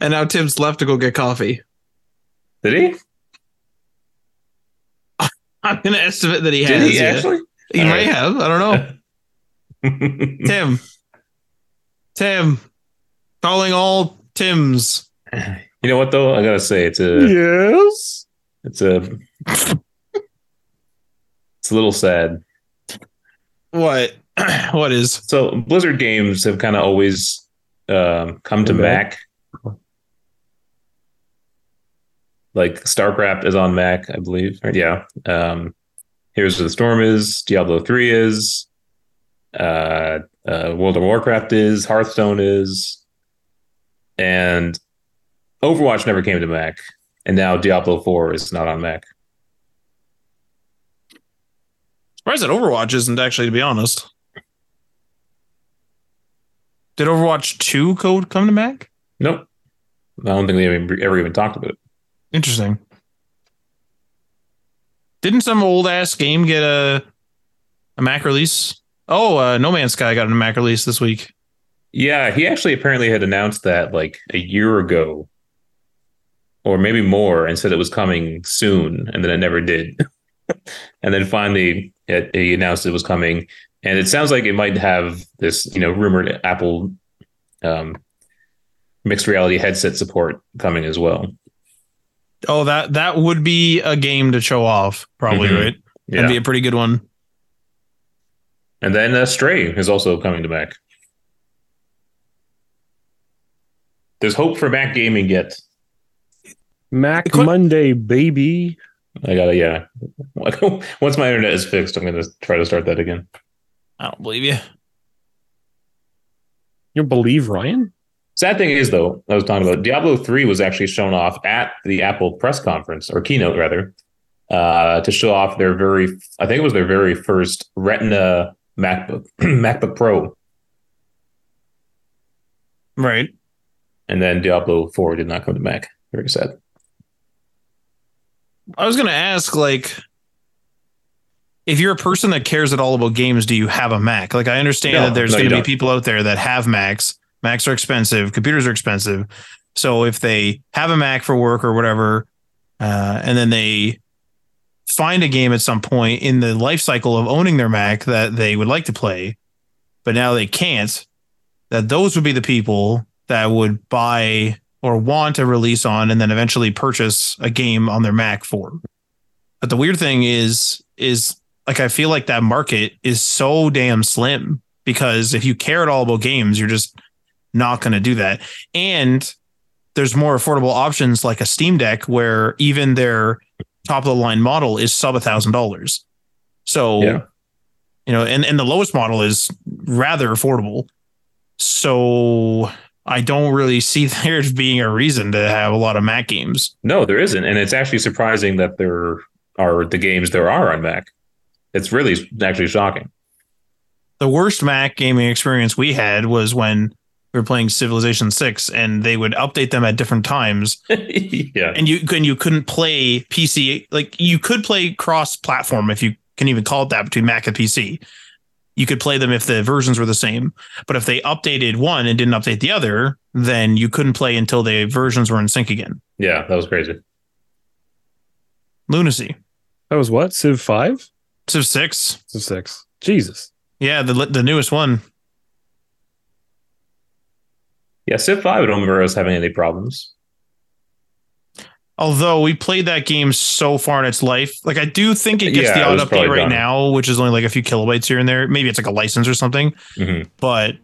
And now Tim's left to go get coffee. Did he? I'm going to estimate that he has. Did he actually? He may have. I don't know. Tim. Calling all Tims. You know what, though? I got to say, it's a... Yes? It's a little sad. What? What is? So, Blizzard games have kind of always come to Mac. Like StarCraft is on Mac, I believe. Yeah. Heroes of the Storm is, Diablo 3 is, World of Warcraft is, Hearthstone is, and Overwatch never came to Mac. And now Diablo 4 is not on Mac. Surprised that Overwatch isn't, actually, to be honest. Did Overwatch 2 code come to Mac? Nope. I don't think they ever even talked about it. Interesting. Didn't some old ass game get a Mac release? Oh, No Man's Sky got a Mac release this week. Yeah, he actually apparently had announced that like a year ago, or maybe more, and said it was coming soon, and then it never did. And then finally, he announced it was coming, and it sounds like it might have this, you know, rumored Apple mixed reality headset support coming as well. Oh, that would be a game to show off, probably, right? Yeah. That'd be a pretty good one. And then Stray is also coming to Mac. There's hope for Mac gaming yet. Mac Monday, baby. I gotta, yeah. Once my internet is fixed, I'm gonna try to start that again. I don't believe you. You believe Ryan? Sad thing is, though, I was talking about Diablo 3 was actually shown off at the Apple press conference, or keynote rather, to show off their very first Retina MacBook MacBook Pro. Right. And then Diablo 4 did not come to Mac. Very sad. I was going to ask, like, if you're a person that cares at all about games, do you have a Mac? Like, I understand that there's going to be people out there that have Macs. Macs are expensive. Computers are expensive. So if they have a Mac for work or whatever, and then they find a game at some point in the life cycle of owning their Mac that they would like to play, but now they can't, that those would be the people that would buy or want a release on and then eventually purchase a game on their Mac for. But the weird thing is like, I feel like that market is so damn slim, because if you care at all about games, you're just not going to do that. And there's more affordable options like a Steam Deck, where even their top of the line model is sub $1,000. So, you know, and the lowest model is rather affordable. So I don't really see there being a reason to have a lot of Mac games. No, there isn't. And it's actually surprising that there are the games there are on Mac. It's really actually shocking. The worst Mac gaming experience we had was when we were playing Civilization VI, and they would update them at different times. And you couldn't play PC. Like, you could play cross-platform, if you can even call it that, between Mac and PC. You could play them if the versions were the same. But if they updated one and didn't update the other, then you couldn't play until the versions were in sync again. Yeah, that was crazy. Lunacy. That was what? Civ 5? Civ 6. Civ 6. Jesus. Yeah, the newest one. Yeah, Civ 5, I don't remember us having any problems. Although we played that game so far in its life. Like, I do think it gets the odd update right now, which is only like a few kilobytes here and there. Maybe it's like a license or something. But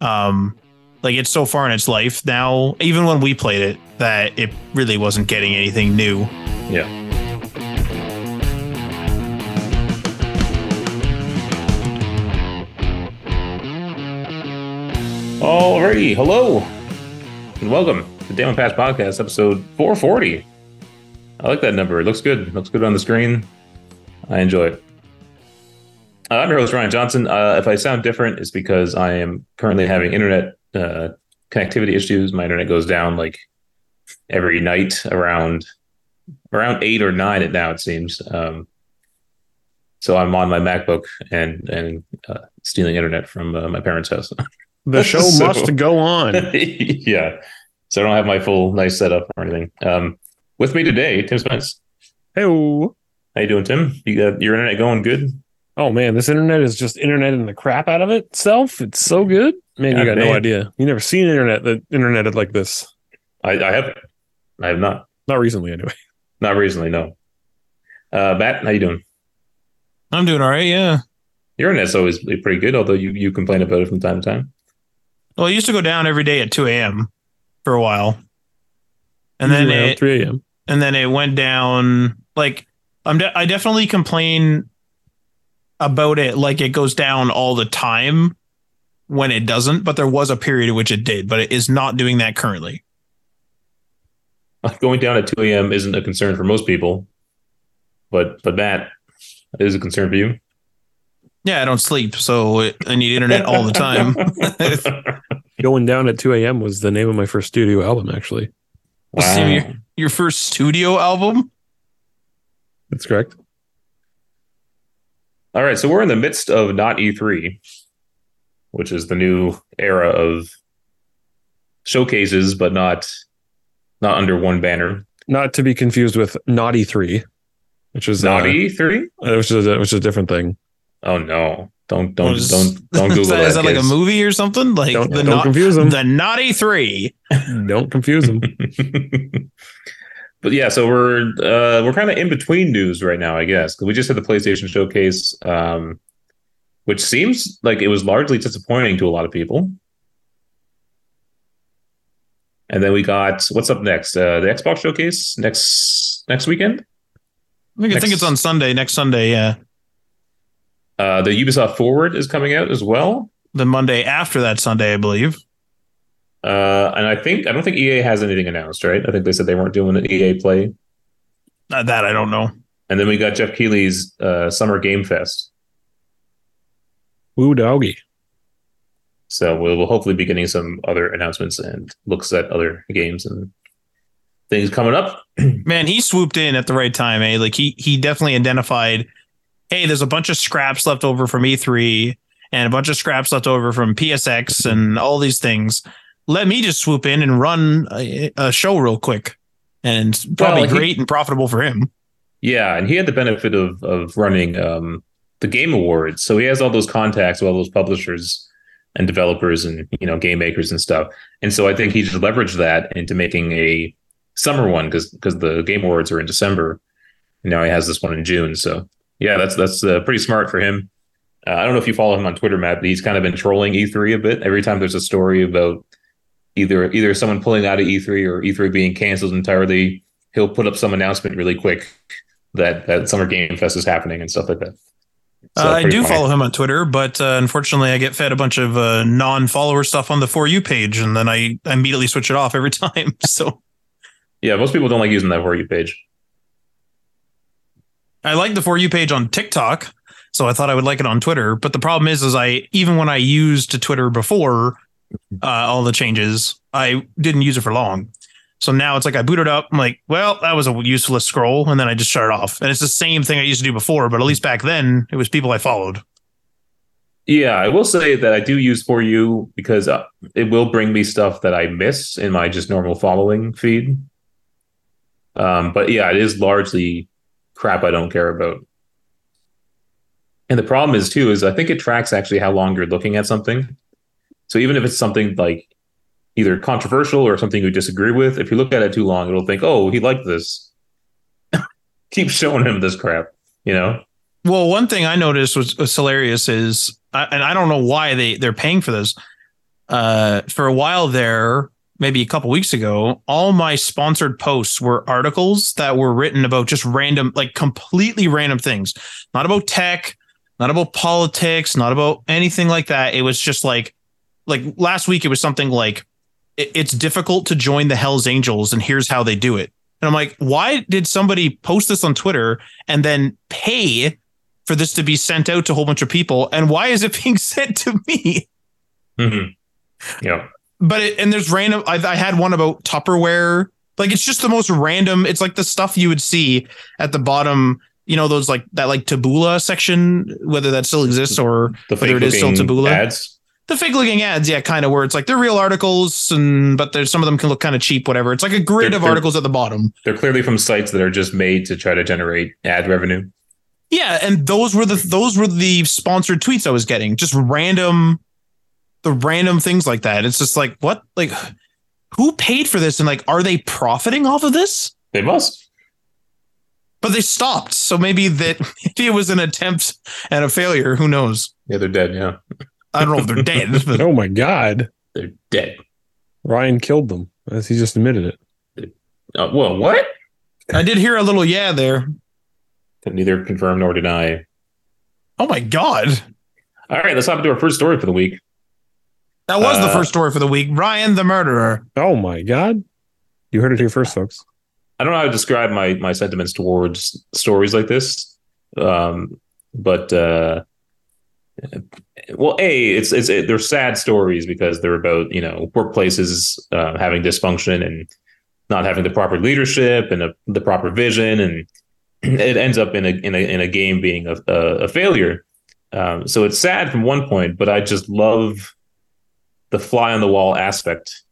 like, it's so far in its life now, even when we played it, that it really wasn't getting anything new. Yeah. Alrighty, hello, and welcome to Damn Pass Podcast, episode 440. I like that number. It looks good. It looks good on the screen. I enjoy it. I'm your host, Ryan Johnson. If I sound different, it's because I am currently having internet connectivity issues. My internet goes down like every night around 8 or 9 now, it seems. So I'm on my MacBook and stealing internet from my parents' house. The show must go on. Yeah. So I don't have my full nice setup or anything. With me today, Tim Spence. Hey-o. How you doing, Tim? You got your internet going good? Oh, man, this internet is just interneting the crap out of itself. It's so good. Man, you got no idea. You never seen internet that interneted like this. I have not. Not recently, anyway. Not recently, no. Matt, how you doing? I'm doing all right, yeah. Your internet's always pretty good, although you complain about it from time to time. Well, it used to go down every day at 2 a.m. for a while. And then around 3 a.m. And then it went down, like, I definitely complain about it, like it goes down all the time when it doesn't, but there was a period in which it did, but it is not doing that currently. Going down at 2 a.m. isn't a concern for most people, but Matt, it is a concern for you. Yeah, I don't sleep, so I need internet all the time. Going down at 2 a.m. was the name of my first studio album, actually. Wow. So your first studio album? That's correct. All right, so we're in the midst of not E3, which is the new era of showcases, but not under one banner. Not to be confused with not E3, which is not E3, which is a different thing. Oh no! Don't Google that. Is that like a movie or something? Like don't confuse them. The not E3. Don't confuse them. But yeah, so we're kind of in between news right now, I guess, because we just had the PlayStation showcase, which seems like it was largely disappointing to a lot of people. And then we got what's up next? The Xbox showcase next weekend. I think it's on Sunday. Next Sunday, yeah. The Ubisoft Forward is coming out as well. The Monday after that Sunday, I believe. And I don't think EA has anything announced, right? I think they said they weren't doing an EA play. That I don't know. And then we got Jeff Keighley's Summer Game Fest. Woo doggy. So we'll hopefully be getting some other announcements and looks at other games and things coming up. Man, he swooped in at the right time, eh? Like he definitely identified, hey, there's a bunch of scraps left over from E3 and a bunch of scraps left over from PSX and all these things. Let me just swoop in and run a show real quick, and it's probably great and profitable for him. Yeah, and he had the benefit of running the Game Awards, so he has all those contacts with all those publishers and developers and game makers and stuff. And so I think he should leverage that into making a summer one because the Game Awards are in December, and now he has this one in June. So yeah, that's pretty smart for him. I don't know if you follow him on Twitter, Matt, but he's kind of been trolling E3 a bit. Every time there's a story about either someone pulling out of E3 or E3 being canceled entirely, he'll put up some announcement really quick that Summer Game Fest is happening and stuff like that. So I do follow him on Twitter, but unfortunately I get fed a bunch of non-follower stuff on the For You page, and then I immediately switch it off every time. So yeah, most people don't like using that For You page. I like the For You page on TikTok, so I thought I would like it on Twitter. But the problem is even when I used Twitter before all the changes, I didn't use it for long. So now it's like I boot it up. I'm like, well, that was a useless scroll. And then I just shut it off. And it's the same thing I used to do before. But at least back then, it was people I followed. Yeah, I will say that I do use For You because it will bring me stuff that I miss in my just normal following feed. But yeah, it is largely crap I don't care about. And the problem is, too, is I think it tracks actually how long you're looking at something. So even if it's something like either controversial or something you disagree with, if you look at it too long, it'll think, oh, he liked this. Keep showing him this crap, Well, one thing I noticed was hilarious is, and I don't know why they're paying for this. For a while there, maybe a couple weeks ago, all my sponsored posts were articles that were written about just random, like completely random things. Not about tech, not about politics, not about anything like that. It was just like last week, it was something like it's difficult to join the Hells Angels and here's how they do it. And I'm like, why did somebody post this on Twitter and then pay for this to be sent out to a whole bunch of people? And why is it being sent to me? Mm-hmm. Yeah. But there's random. I had one about Tupperware. Like, it's just the most random. It's like the stuff you would see at the bottom. Those like that, like Taboola section, whether that still exists or whether it is still Taboola ads. the fig-looking ads, yeah, kind of, where it's like they're real articles, and but there's some of them can look kind of cheap, whatever. It's like a grid of articles at the bottom. They're clearly from sites that are just made to try to generate ad revenue. Yeah, and those were the sponsored tweets I was getting, just random things like that. It's just like, what, like, who paid for this, and like, are they profiting off of this? They must. But they stopped, so maybe it was an attempt and a failure. Who knows? Yeah, they're dead. Yeah. I don't know if they're dead. But oh my God. They're dead. Ryan killed them, as he just admitted it. Well, what? I did hear a little yeah there. Can neither confirm nor deny. Oh my God. All right, let's hop into our first story for the week. That was the first story for the week. Ryan the murderer. Oh my God. You heard it here first, folks. I don't know how to describe my sentiments towards stories like this. Well, A, it's they're sad stories because they're about, you know, workplaces having dysfunction and not having the proper leadership and the proper vision, and it ends up in a game being a failure. So it's sad from one point, but I just love the fly on the wall aspect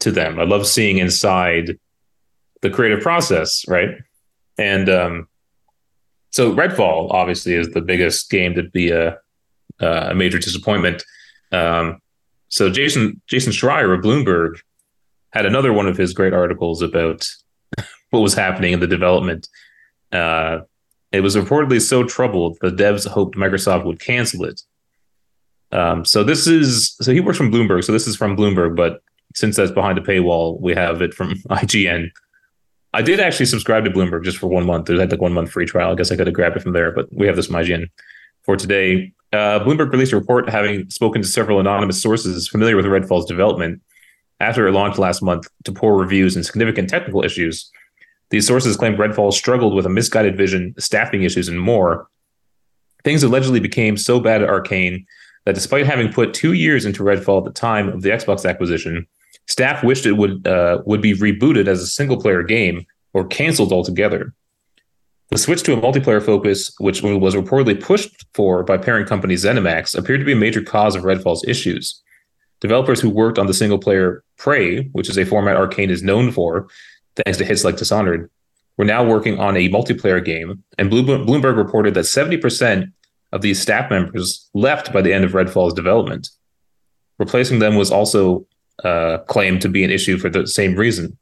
to them. I love seeing inside the creative process, right? And so Redfall obviously is the biggest game to be a major disappointment. So Jason Schreier of Bloomberg had another one of his great articles about what was happening in the development. It was reportedly so troubled the devs hoped Microsoft would cancel it. So he works from Bloomberg. So this is from Bloomberg, but since that's behind a paywall, we have it from IGN. I did actually subscribe to Bloomberg just for 1 month. There's like 1 month free trial. I guess I could have grabbed it from there, but we have this from IGN for today. Bloomberg released a report having spoken to several anonymous sources familiar with Redfall's development after it launched last month to poor reviews and significant technical issues. These sources claimed Redfall struggled with a misguided vision, staffing issues, and more. Things allegedly became so bad at Arcane that despite having put 2 years into Redfall at the time of the Xbox acquisition, staff wished it would be rebooted as a single-player game or canceled altogether. The switch to a multiplayer focus, which was reportedly pushed for by parent company ZeniMax, appeared to be a major cause of Redfall's issues. Developers who worked on the single-player Prey, which is a format Arcane is known for, thanks to hits like Dishonored, were now working on a multiplayer game, and Bloomberg reported that 70% of these staff members left by the end of Redfall's development. Replacing them was also claimed to be an issue for the same reason.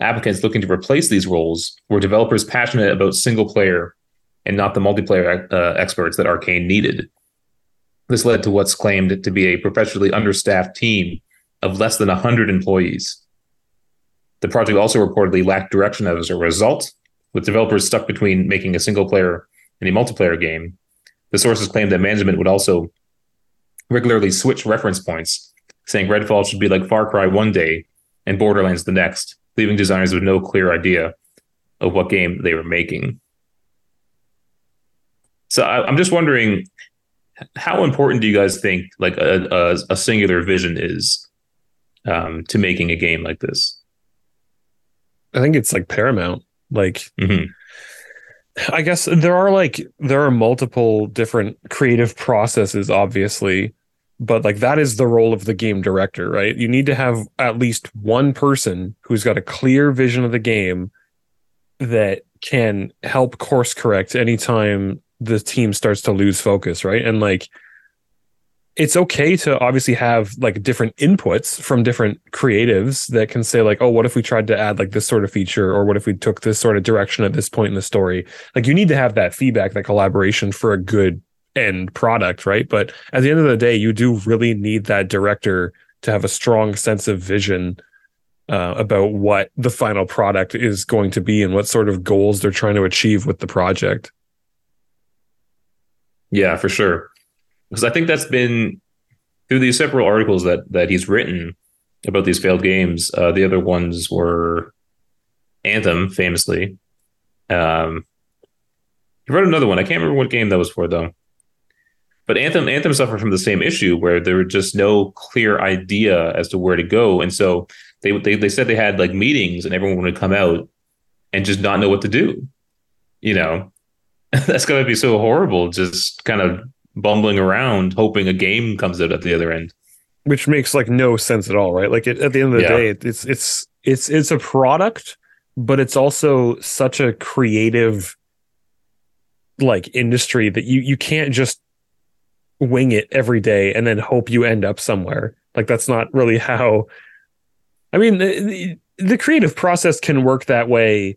Applicants looking to replace these roles were developers passionate about single player and not the multiplayer experts that Arcane needed. This led to what's claimed to be a perpetually understaffed team of less than 100 employees. The project also reportedly lacked direction as a result, with developers stuck between making a single player and a multiplayer game. The sources claimed that management would also regularly switch reference points, saying Redfall should be like Far Cry one day and Borderlands the next, leaving designers with no clear idea of what game they were making. So I'm just wondering, how important do you guys think like a singular vision is to making a game like this? I think it's like paramount. Like, I guess there are multiple different creative processes, obviously, but like that is the role of the game director, right? You need to have at least one person who's got a clear vision of the game that can help course correct anytime the team starts to lose focus, right? And like, it's okay to obviously have like different inputs from different creatives that can say like, oh, what if we tried to add like this sort of feature, or what if we took this sort of direction at this point in the story? Like, you need to have that feedback, that collaboration for a good end product, right? But at the end of the day, you do really need that director to have a strong sense of vision about what the final product is going to be and what sort of goals they're trying to achieve with the project. Yeah, for sure. Because I think that's been through these several articles that he's written about these failed games. The other ones were Anthem, famously. He wrote another one. I can't remember what game that was for, though. But Anthem suffered from the same issue where there were just no clear idea as to where to go. And so they said they had like meetings and everyone would come out and just not know what to do. You know, that's going to be so horrible, just kind of bumbling around hoping a game comes out at the other end. Which makes like no sense at all, right? Like at the end of the day, it's a product, but it's also such a creative like industry that you can't just wing it every day and then hope you end up somewhere. Like that's not really how. I mean, the creative process can work that way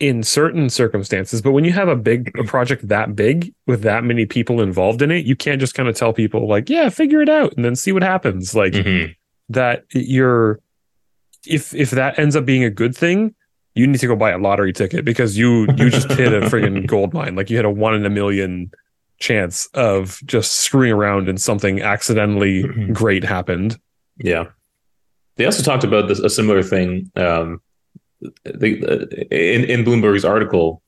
in certain circumstances, but when you have a project that big with that many people involved in it, you can't just kind of tell people like, yeah, figure it out and then see what happens. Like that you're, if that ends up being a good thing, you need to go buy a lottery ticket because you just hit a friggin' gold mine. Like you had a 1 in a million chance of just screwing around and something accidentally great happened. Yeah. They also talked about a similar thing, in Bloomberg's article,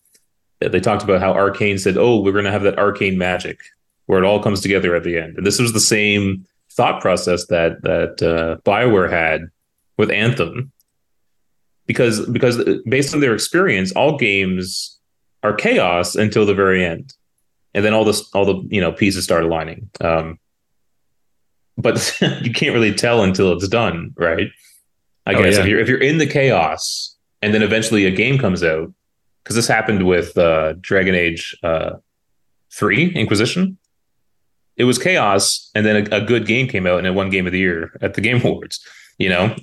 they talked about how Arcane said, "Oh, we're going to have that arcane magic where it all comes together at the end." And this was the same thought process that BioWare had with Anthem, because based on their experience, all games are chaos until the very end, and then all the pieces start aligning. But you can't really tell until it's done, right? I guess if you're in the chaos. And then eventually a game comes out, because this happened with Dragon Age 3, Inquisition. It was chaos, and then a good game came out, and it won Game of the Year at the Game Awards. You know,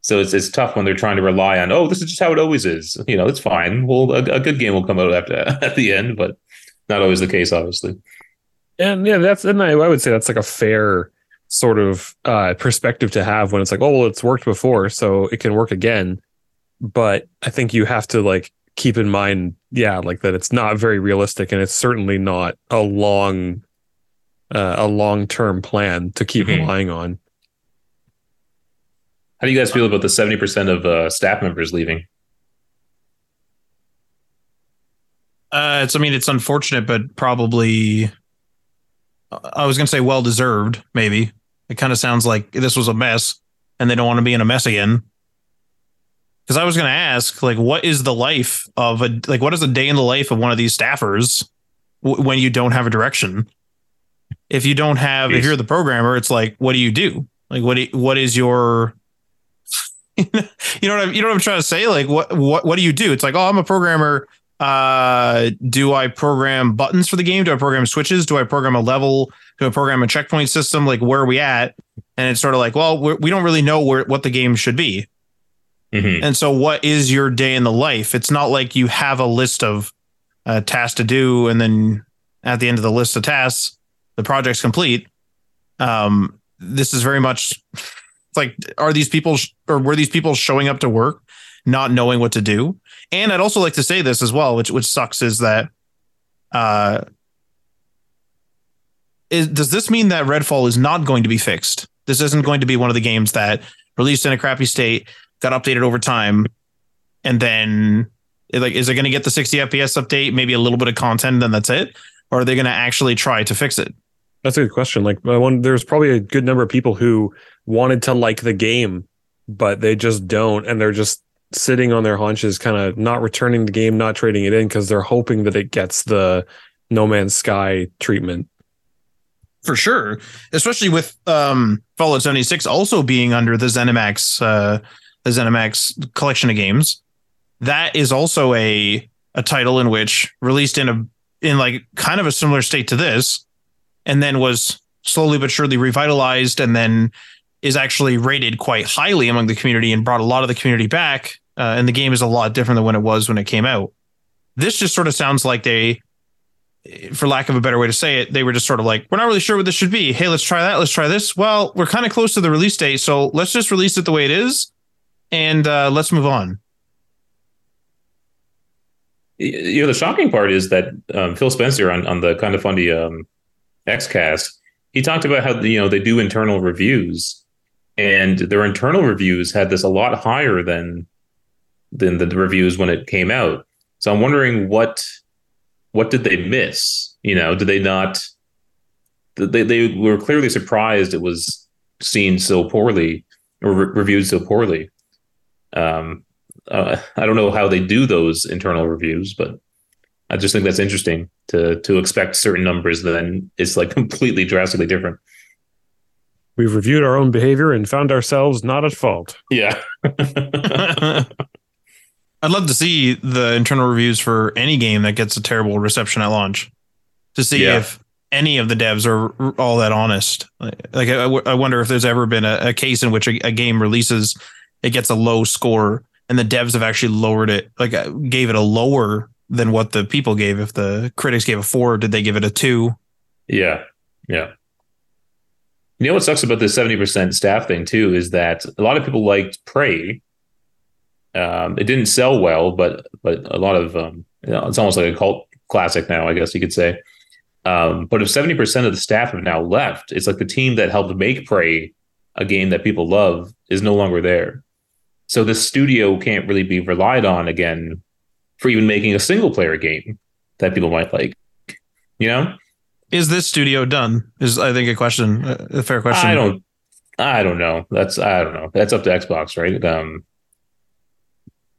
so it's tough when they're trying to rely on, oh, this is just how it always is. You know, it's fine. Well, a good game will come out at the end, but not always the case, obviously. And yeah, I would say that's like a fair sort of perspective to have when it's like, oh, well, it's worked before, so it can work again. But I think you have to like keep in mind, that it's not very realistic, and it's certainly not a long-term plan to keep relying on. How do you guys feel about the 70% of staff members leaving? It's unfortunate, but probably I was going to say well-deserved. Maybe it kind of sounds like this was a mess, and they don't want to be in a mess again. Because I was going to ask, like, what is the life of what is a day in the life of one of these staffers when you don't have a direction? If you don't have, If you're the programmer, it's like, what do you do? Like, what is your, you know what I'm trying to say? Like, what do you do? It's like, oh, I'm a programmer. Do I program buttons for the game? Do I program switches? Do I program a level? Do I program a checkpoint system? Like, where are we at? And it's sort of like, well, we don't really know what the game should be. And so what is your day in the life? It's not like you have a list of tasks to do, and then at the end of the list of tasks, the project's complete. This is very much like, were these people showing up to work not knowing what to do? And I'd also like to say this as well, which sucks, is that does this mean that Redfall is not going to be fixed? This isn't going to be one of the games that released in a crappy state, got updated over time, and then is it going to get the 60 FPS update, maybe a little bit of content, and then that's it? Or are they going to actually try to fix it? That's a good question. Like, there's probably a good number of people who wanted to like the game, but they just don't, and they're just sitting on their haunches, kind of not returning the game, not trading it in, because they're hoping that it gets the No Man's Sky treatment. For sure, especially with Fallout 76 also being under the ZeniMax collection of games. That is also a title in which released in like kind of a similar state to this, and then was slowly but surely revitalized, and then is actually rated quite highly among the community and brought a lot of the community back. And the game is a lot different than when it was when it came out. This just sort of sounds like they, for lack of a better way to say it, they were just sort of like, we're not really sure what this should be. Hey, let's try that. Let's try this. Well, we're kind of close to the release date, so let's just release it the way it is, and let's move on. You know, the shocking part is that Phil Spencer on the Kind of Funny XCast, he talked about how they do internal reviews. And their internal reviews had this a lot higher than the reviews when it came out. So I'm wondering what did they miss? You know, did they not? They were clearly surprised it was seen so poorly or reviewed so poorly. I don't know how they do those internal reviews, but I just think that's interesting to expect certain numbers, then it's like completely drastically different. We've reviewed our own behavior and found ourselves not at fault. Yeah. I'd love to see the internal reviews for any game that gets a terrible reception at launch to see if any of the devs are all that honest. Like, I wonder if there's ever been a case in which a game releases, it gets a low score and the devs have actually lowered it, like gave it a lower than what the people gave. If the critics gave a 4, did they give it a 2? Yeah. Yeah. You know what sucks about the 70% staff thing too is that a lot of people liked Prey. It didn't sell well, but a lot of you know, it's almost like a cult classic now, I guess you could say. But if 70% of the staff have now left, it's like the team that helped make Prey, a game that people love, is no longer there. So this studio can't really be relied on again for even making a single player game that people might like. You know. Is this studio done? Is, I think, a question, a fair question. I don't know. I don't know. That's up to Xbox, right?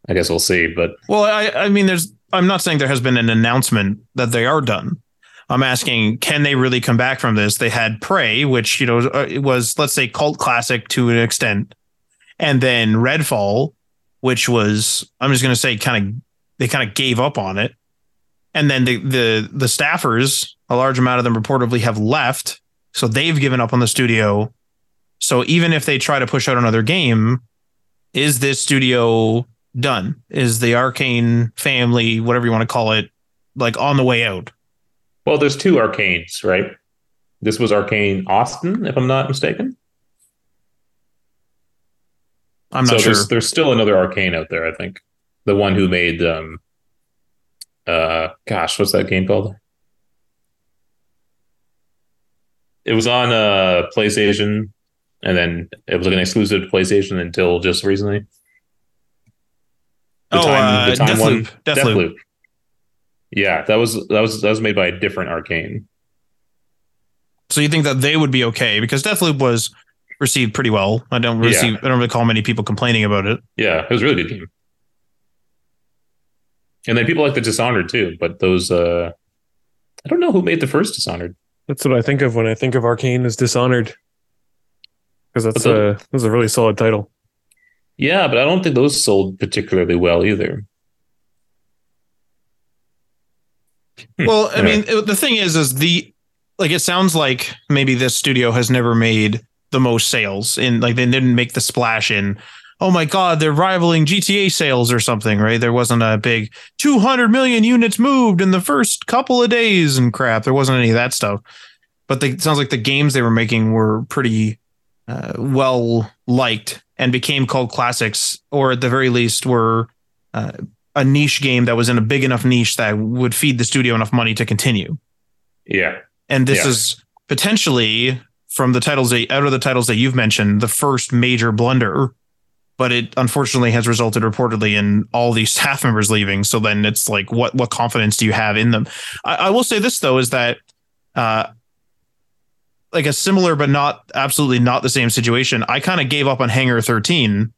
I guess we'll see. But well, I mean, I'm not saying there has been an announcement that they are done. I'm asking, can they really come back from this? They had Prey, which, you know, it was, let's say, cult classic to an extent, and then Redfall, which was, I'm just going to say, they kind of gave up on it, and then the staffers. A large amount of them reportedly have left, so they've given up on the studio. So even if they try to push out another game, is this studio done? Is the Arcane family, whatever you want to call it, like on the way out? Well, there's two Arcanes, right? This was Arcane Austin, if I'm not mistaken. I'm not sure. There's still another Arcane out there, I think. The one who made, what's that game called? It was on PlayStation, and then it was like an exclusive to PlayStation until just recently. Deathloop. Yeah, that was made by a different Arcane. So you think that they would be okay because Deathloop was received pretty well. I don't recall many people complaining about it. Yeah, it was a really good game. And then people like the Dishonored too, but those I don't know who made the first Dishonored. That's what I think of when I think of Arcane is Dishonored, because that's a really solid title. Yeah, but I don't think those sold particularly well either. Well, I mean, the thing is it sounds like maybe this studio has never made the most sales in, like, they didn't make the splash in. Oh my God, they're rivaling GTA sales or something, right? There wasn't a big 200 million units moved in the first couple of days and crap. There wasn't any of that stuff. But it sounds like the games they were making were pretty well liked and became cult classics, or at the very least were a niche game that was in a big enough niche that would feed the studio enough money to continue. Yeah. And this is potentially, from the titles that you've mentioned, the first major blunder. But it unfortunately has resulted reportedly in all these staff members leaving. So then it's like, what confidence do you have in them? I will say this, though, is that like a similar but not absolutely not the same situation. I kind of gave up on Hangar 13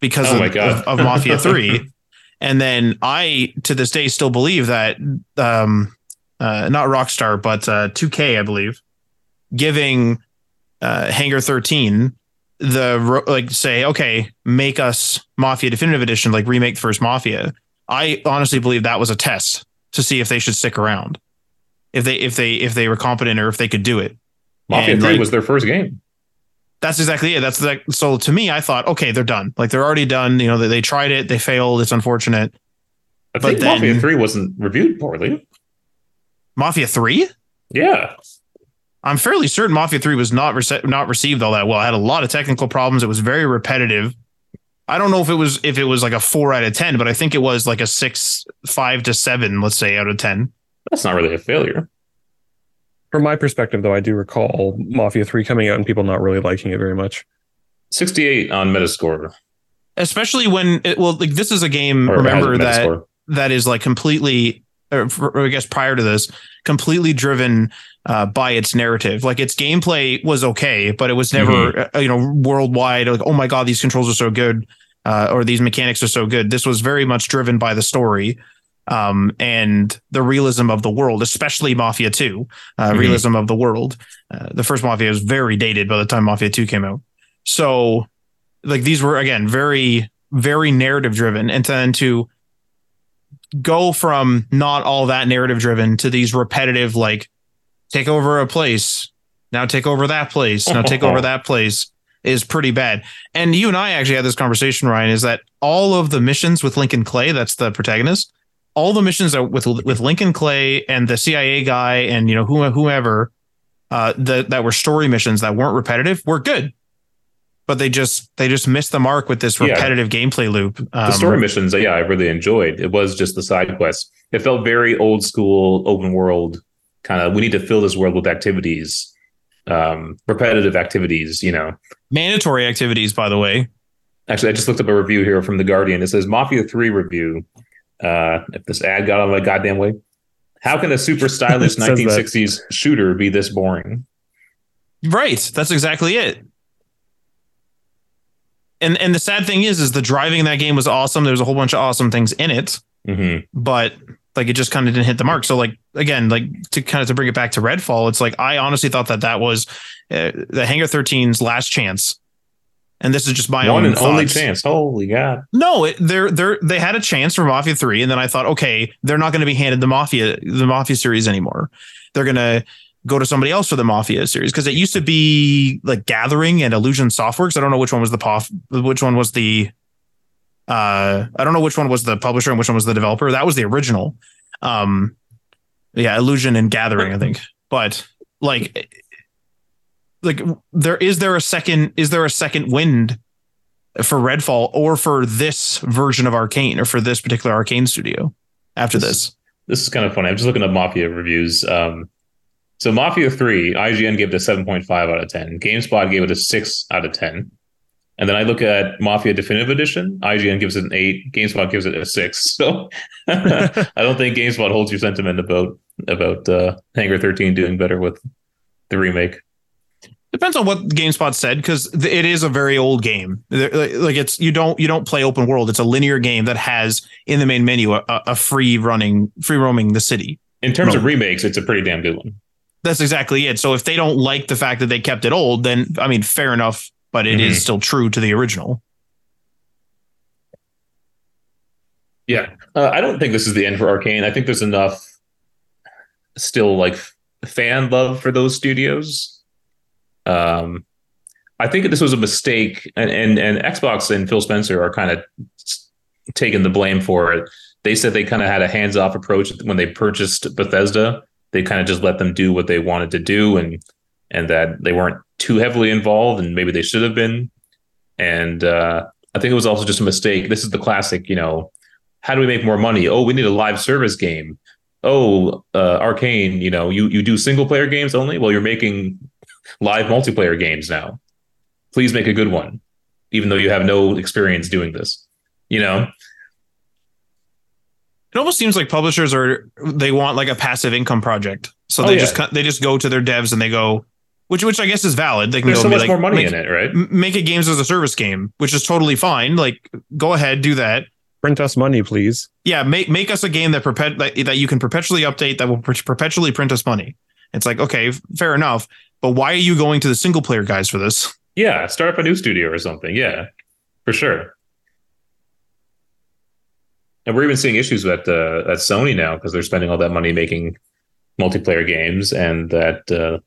because of Mafia 3. And then I, to this day, still believe that not Rockstar, but 2K, I believe, giving Hangar 13 say, okay, make us Mafia Definitive Edition, like remake the first Mafia. I honestly believe that was a test to see if they should stick around, if they were competent, or if they could do it. Mafia 3 was their first game. That's exactly it. So to me, I thought, okay, they're done. Like, they're already done. You know, they tried it, they failed. It's unfortunate. I think Mafia 3 wasn't reviewed poorly. Mafia 3? Yeah. I'm fairly certain Mafia 3 was not received all that well. It had a lot of technical problems. It was very repetitive. I don't know if it was like a 4 out of 10, but I think it was like a 5 to 7, let's say, out of 10. That's not really a failure. From my perspective, though, I do recall Mafia 3 coming out and people not really liking it very much. 68 on Metascore. Especially when this is a game, remember, that is like completely, or I guess prior to this, completely driven by its narrative. Like, its gameplay was okay, but it was never, worldwide, like, oh my God, these controls are so good, or these mechanics are so good. This was very much driven by the story. and the realism of the world, especially Mafia 2, realism of the world. The first Mafia was very dated by the time Mafia 2 came out. So like these were, again, very, very narrative driven. And then to go from not all that narrative driven to these repetitive, like, take over a place, now take over that place, now take over that place, is pretty bad. And you and I actually had this conversation, Ryan, is that all of the missions with Lincoln Clay, that's the protagonist, all the missions with Lincoln Clay and the CIA guy and, you know, whoever that were story missions that weren't repetitive were good. But they just missed the mark with this repetitive gameplay loop. The story missions, I really enjoyed. It was just the side quests. It felt very old school, open world, kind of, we need to fill this world with activities. Repetitive activities, you know, mandatory activities. By the way, actually, I just looked up a review here from The Guardian. It says Mafia 3 review. If this ad got out of my goddamn way, how can a super stylish 1960s shooter be this boring? Right, that's exactly it. And the sad thing is the driving in that game was awesome. There was a whole bunch of awesome things in it, but like it just kind of didn't hit the mark. So like, again, like to bring it back to Redfall, it's like I honestly thought that was the Hangar 13's last chance, and this is just my one and only chance. Holy God! No, they had a chance for Mafia 3, and then I thought, okay, they're not going to be handed the Mafia series anymore. They're going to go to somebody else for the Mafia series, because it used to be like Gathering and Illusion Softworks. I don't know which one was the publisher and which one was the developer. That was the original. Illusion and Gathering, I think. But like is there a second wind for Redfall or for this version of Arcane or for this particular Arcane studio after this? This is kind of funny. I'm just looking up Mafia reviews. So Mafia 3, IGN gave it a 7.5 out of 10. GameSpot gave it a 6 out of 10. And then I look at Mafia Definitive Edition. IGN gives it an 8. GameSpot gives it a 6. So I don't think GameSpot holds your sentiment about Hangar 13 doing better with the remake. Depends on what GameSpot said, because it is a very old game. Like it's you don't play open world. It's a linear game that has in the main menu a free roaming the city. In terms of remakes, it's a pretty damn good one. That's exactly it. So if they don't like the fact that they kept it old, then I mean, fair enough. But it is still true to the original. Yeah. I don't think this is the end for Arcane. I think there's enough still like fan love for those studios. I think this was a mistake and Xbox and Phil Spencer are kind of taking the blame for it. They said they kind of had a hands-off approach when they purchased Bethesda. They kind of just let them do what they wanted to do and that they weren't too heavily involved, and maybe they should have been. And I think it was also just a mistake. This is the classic, you know, how do we make more money? Oh, we need a live service game. Oh, Arcane, you know, you do single player games only? Well, you're making live multiplayer games now. Please make a good one, even though you have no experience doing this, you know? It almost seems like publishers want like a passive income project. So they just go to their devs and they go, Which I guess is valid. They can There's go so much like, more money in it, right? Make a games as a service game, which is totally fine. Like, go ahead, do that. Print us money, please. Yeah, make us a game that you can perpetually update, that will perpetually print us money. It's like, okay, fair enough. But why are you going to the single player guys for this? Yeah, start up a new studio or something. Yeah, for sure. And we're even seeing issues at Sony now because they're spending all that money making multiplayer games, and that...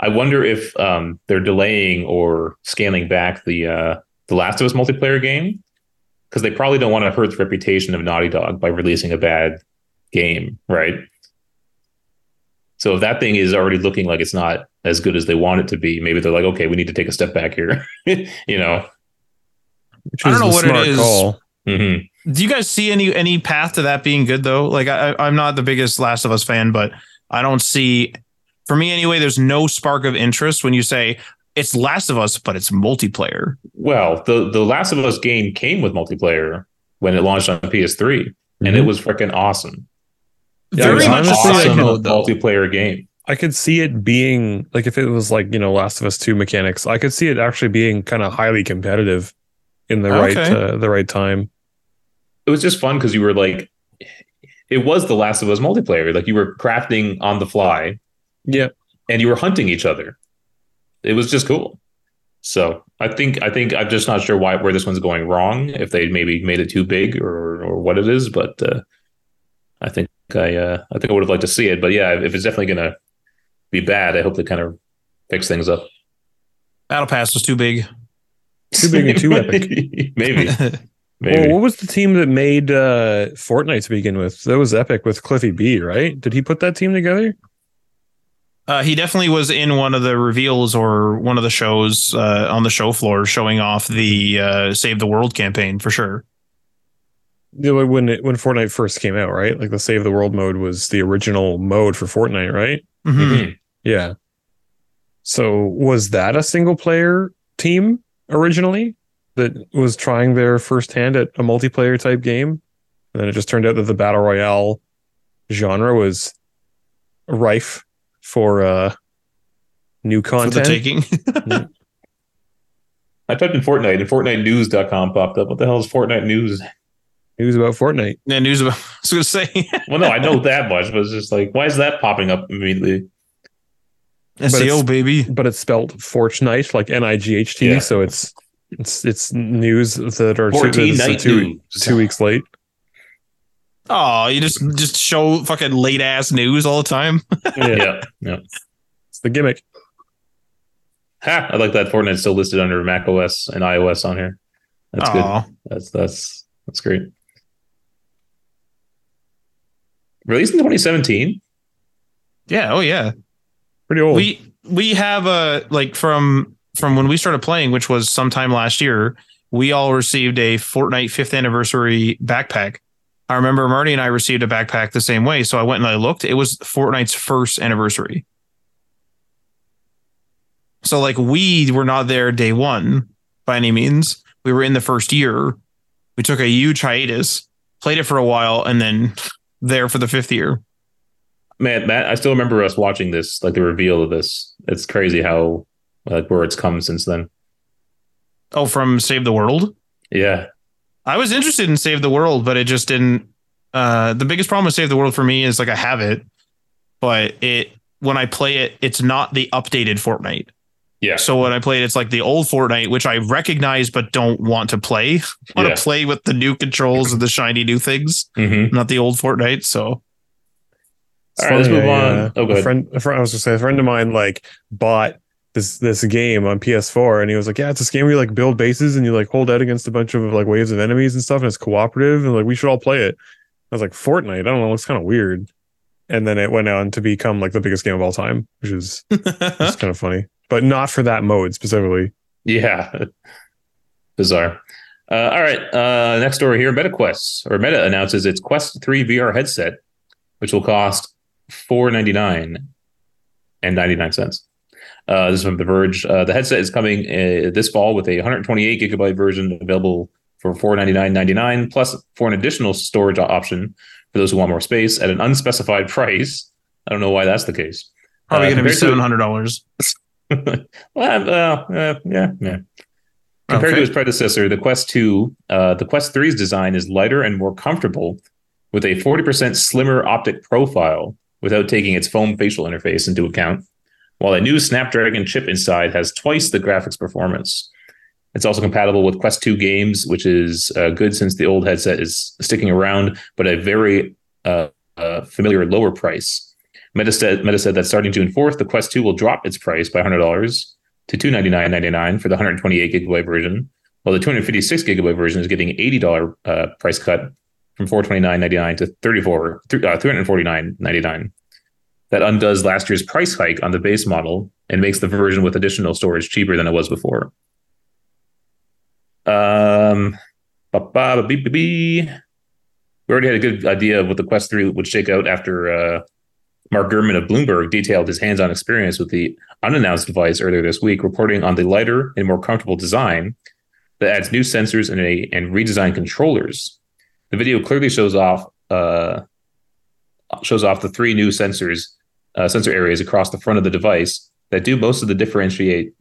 I wonder if they're delaying or scaling back the Last of Us multiplayer game, because they probably don't want to hurt the reputation of Naughty Dog by releasing a bad game, right? So if that thing is already looking like it's not as good as they want it to be, maybe they're like, okay, we need to take a step back here, you know? I don't know what it is. Do you guys see any path to that being good, though? Like, I'm not the biggest Last of Us fan, but I don't see... For me, anyway, there's no spark of interest when you say it's Last of Us, but it's multiplayer. Well, the Last of Us game came with multiplayer when it launched on PS3, and it was freaking awesome. Very much awesome multiplayer game. I could see it being like, if it was like, you know, Last of Us 2 mechanics, I could see it actually being kind of highly competitive in the right time. It was just fun because you were like it was The Last of Us multiplayer. Like, you were crafting on the fly. Yeah. And you were hunting each other. It was just cool. So I think I'm just not sure where this one's going wrong, if they maybe made it too big or what it is, but I think I would have liked to see it. But yeah, if it's definitely going to be bad, I hope they kind of fix things up. Battle Pass was too big. Too big and too epic. Maybe. Well, what was the team that made Fortnite to begin with? That was Epic with Cliffy B, right? Did he put that team together? He definitely was in one of the reveals or one of the shows on the show floor showing off the Save the World campaign for sure. When Fortnite first came out, right? Like the Save the World mode was the original mode for Fortnite, right? Mm-hmm. Yeah. So was that a single player team originally that was trying their first hand at a multiplayer type game? And then it just turned out that the Battle Royale genre was rife for new content. For the taking. I typed in Fortnite and FortniteNews.com popped up. What the hell is Fortnite News? News about Fortnite. Yeah, news about... I was going to say... Well, no, I know that much, but it's just like, why is that popping up immediately? SEO, baby. But it's spelled Fortnite, like N-I-G-H-T, yeah. So it's news that are 2 weeks late. Oh, you just show fucking late-ass news all the time? Yeah. It's the gimmick. Ha! I like that Fortnite's still listed under Mac OS and iOS on here. That's good. That's great. Released in 2017? Yeah, oh yeah. Pretty old. We have a like from when we started playing, which was sometime last year, we all received a Fortnite 5th anniversary backpack. I remember Marty and I received a backpack the same way, so I went and I looked. It was Fortnite's first anniversary. So like we were not there day one by any means. We were in the first year. We took a huge hiatus, played it for a while, and then there for the 5th year. Man, Matt, I still remember us watching this, like the reveal of this. It's crazy how, like, where it's come since then. Oh, from Save the World? Yeah. I was interested in Save the World, but it just didn't. The biggest problem with Save the World for me is, like, I have it, but when I play it, it's not the updated Fortnite. Yeah. So when I played, it's like the old Fortnite, which I recognize but don't want to play. I want to play with the new controls and the shiny new things, not the old Fortnite, so... All right, let's move on. Oh, a friend, I was just saying, a friend of mine like bought this game on PS4, and he was like, "Yeah, it's this game where you like build bases and you like hold out against a bunch of like waves of enemies and stuff, and it's cooperative, and like we should all play it." I was like, "Fortnite? I don't know, it's kind of weird." And then it went on to become like the biggest game of all time, which is just kind of funny, but not for that mode specifically. Yeah, bizarre. All right, next story here: Meta announces its Quest 3 VR headset, which will cost $499.99. This is from The Verge. The headset is coming this fall with a 128GB version available for $499.99, plus for an additional storage option for those who want more space at an unspecified price. I don't know why that's the case. Probably going to be $700. Compared to its predecessor, the Quest 2, the Quest 3's design is lighter and more comfortable, with a 40% slimmer optic profile, without taking its foam facial interface into account, while a new Snapdragon chip inside has twice the graphics performance. It's also compatible with Quest 2 games, which is good since the old headset is sticking around, but a very familiar lower price. Meta said that starting June 4th, the Quest 2 will drop its price by $100 to $299.99 for the 128GB version, while the 256GB version is getting an $80 price cut, from $429.99 to $349.99. That undoes last year's price hike on the base model and makes the version with additional storage cheaper than it was before. We already had a good idea of what the Quest 3 would shake out after Mark Gurman of Bloomberg detailed his hands-on experience with the unannounced device earlier this week, reporting on the lighter and more comfortable design that adds new sensors and redesigned controllers. The video clearly shows off the three new sensor areas across the front of the device that do most of the differentiate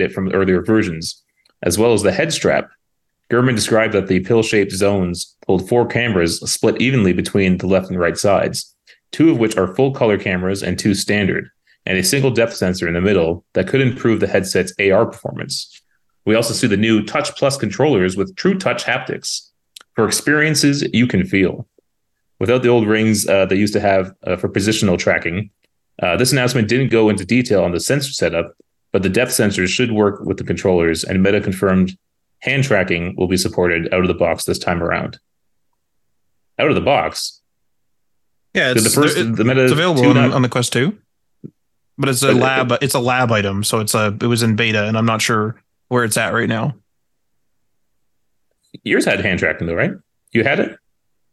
it from earlier versions, as well as the head strap, Gurman described that the pill-shaped zones hold four cameras split evenly between the left and right sides, two of which are full-color cameras and two standard, and a single depth sensor in the middle that could improve the headset's AR performance. We also see the new Touch Plus controllers with True Touch haptics for experiences you can feel. Without the old rings they used to have for positional tracking, this announcement didn't go into detail on the sensor setup, but the depth sensors should work with the controllers, and Meta confirmed hand tracking will be supported out of the box this time around. Out of the box? Yeah, it's available on the Quest 2, but it's a lab item, so it was in beta, and I'm not sure where it's at right now. Yours had hand tracking though, right? You had it?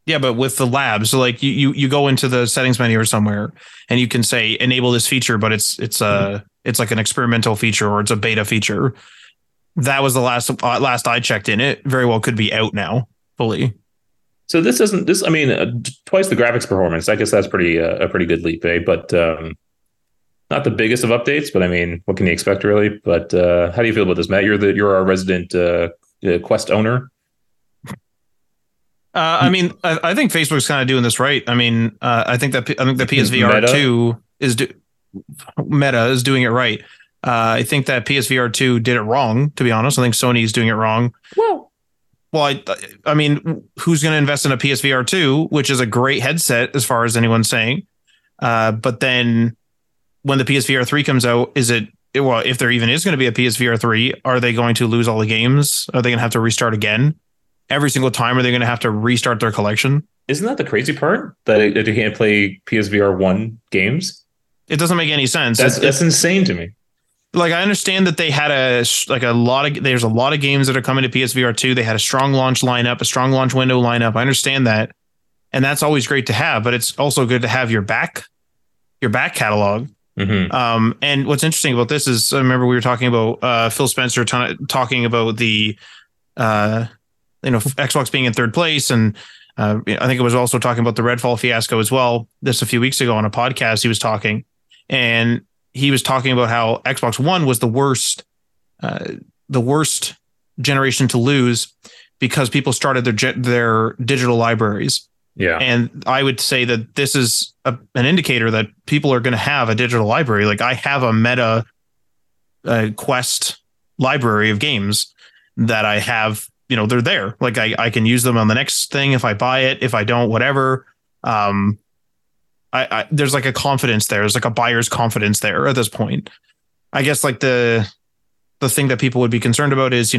Yeah, but with the lab, so like you go into the settings menu or somewhere, and you can say enable this feature, but it's like an experimental feature or it's a beta feature. That was the last I checked in. It very well could be out now fully. So this doesn't this. I mean, twice the graphics performance. I guess that's a pretty good leap, eh? But not the biggest of updates. But I mean, what can you expect really? But how do you feel about this, Matt? You're our resident Quest owner. I mean, I think Facebook's kind of doing this right. I mean, I think the PSVR 2 Meta is doing it right. I think that PSVR 2 did it wrong, to be honest. I think Sony is doing it wrong. Well, I mean, who's going to invest in a PSVR 2, which is a great headset as far as anyone's saying? But then when the PSVR 3 comes out, if there even is going to be a PSVR 3, are they going to lose all the games? Are they going to have to restart again? Every single time, are they going to have to restart their collection? Isn't that the crazy part? That you can't play PSVR 1 games? It doesn't make any sense. That's insane to me. Like, I understand that they had there's a lot of games that are coming to PSVR 2. They had a strong launch window lineup. I understand that. And that's always great to have, but it's also good to have your back catalog. Mm-hmm. And what's interesting about this is I remember we were talking about Phil Spencer talking about the, Xbox being in third place. And I think it was also talking about the Redfall fiasco as well. This a few weeks ago on a podcast, he was talking and he was talking about how Xbox One was the worst generation to lose because people started their digital libraries. Yeah. And I would say that this is an indicator that people are going to have a digital library. Like I have a Meta Quest library of games that I have, they're there. Like I can use them on the next thing if I buy it, if I don't, whatever. There's like a confidence there. There's like a buyer's confidence there at this point. I guess like the thing that people would be concerned about is,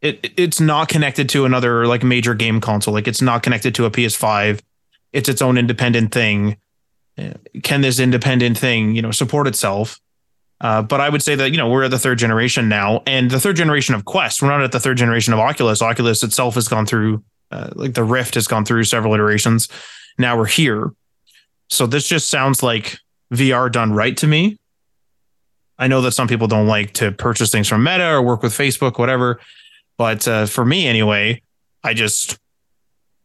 it's not connected to another like major game console. Like it's not connected to a PS5. It's its own independent thing. Can this independent thing, support itself? But I would say that, we're at the third generation now and the third generation of Quest. We're not at the third generation of Oculus. Oculus itself has gone through the Rift has gone through several iterations. Now we're here. So this just sounds like VR done right to me. I know that some people don't like to purchase things from Meta or work with Facebook, whatever. But for me anyway, I just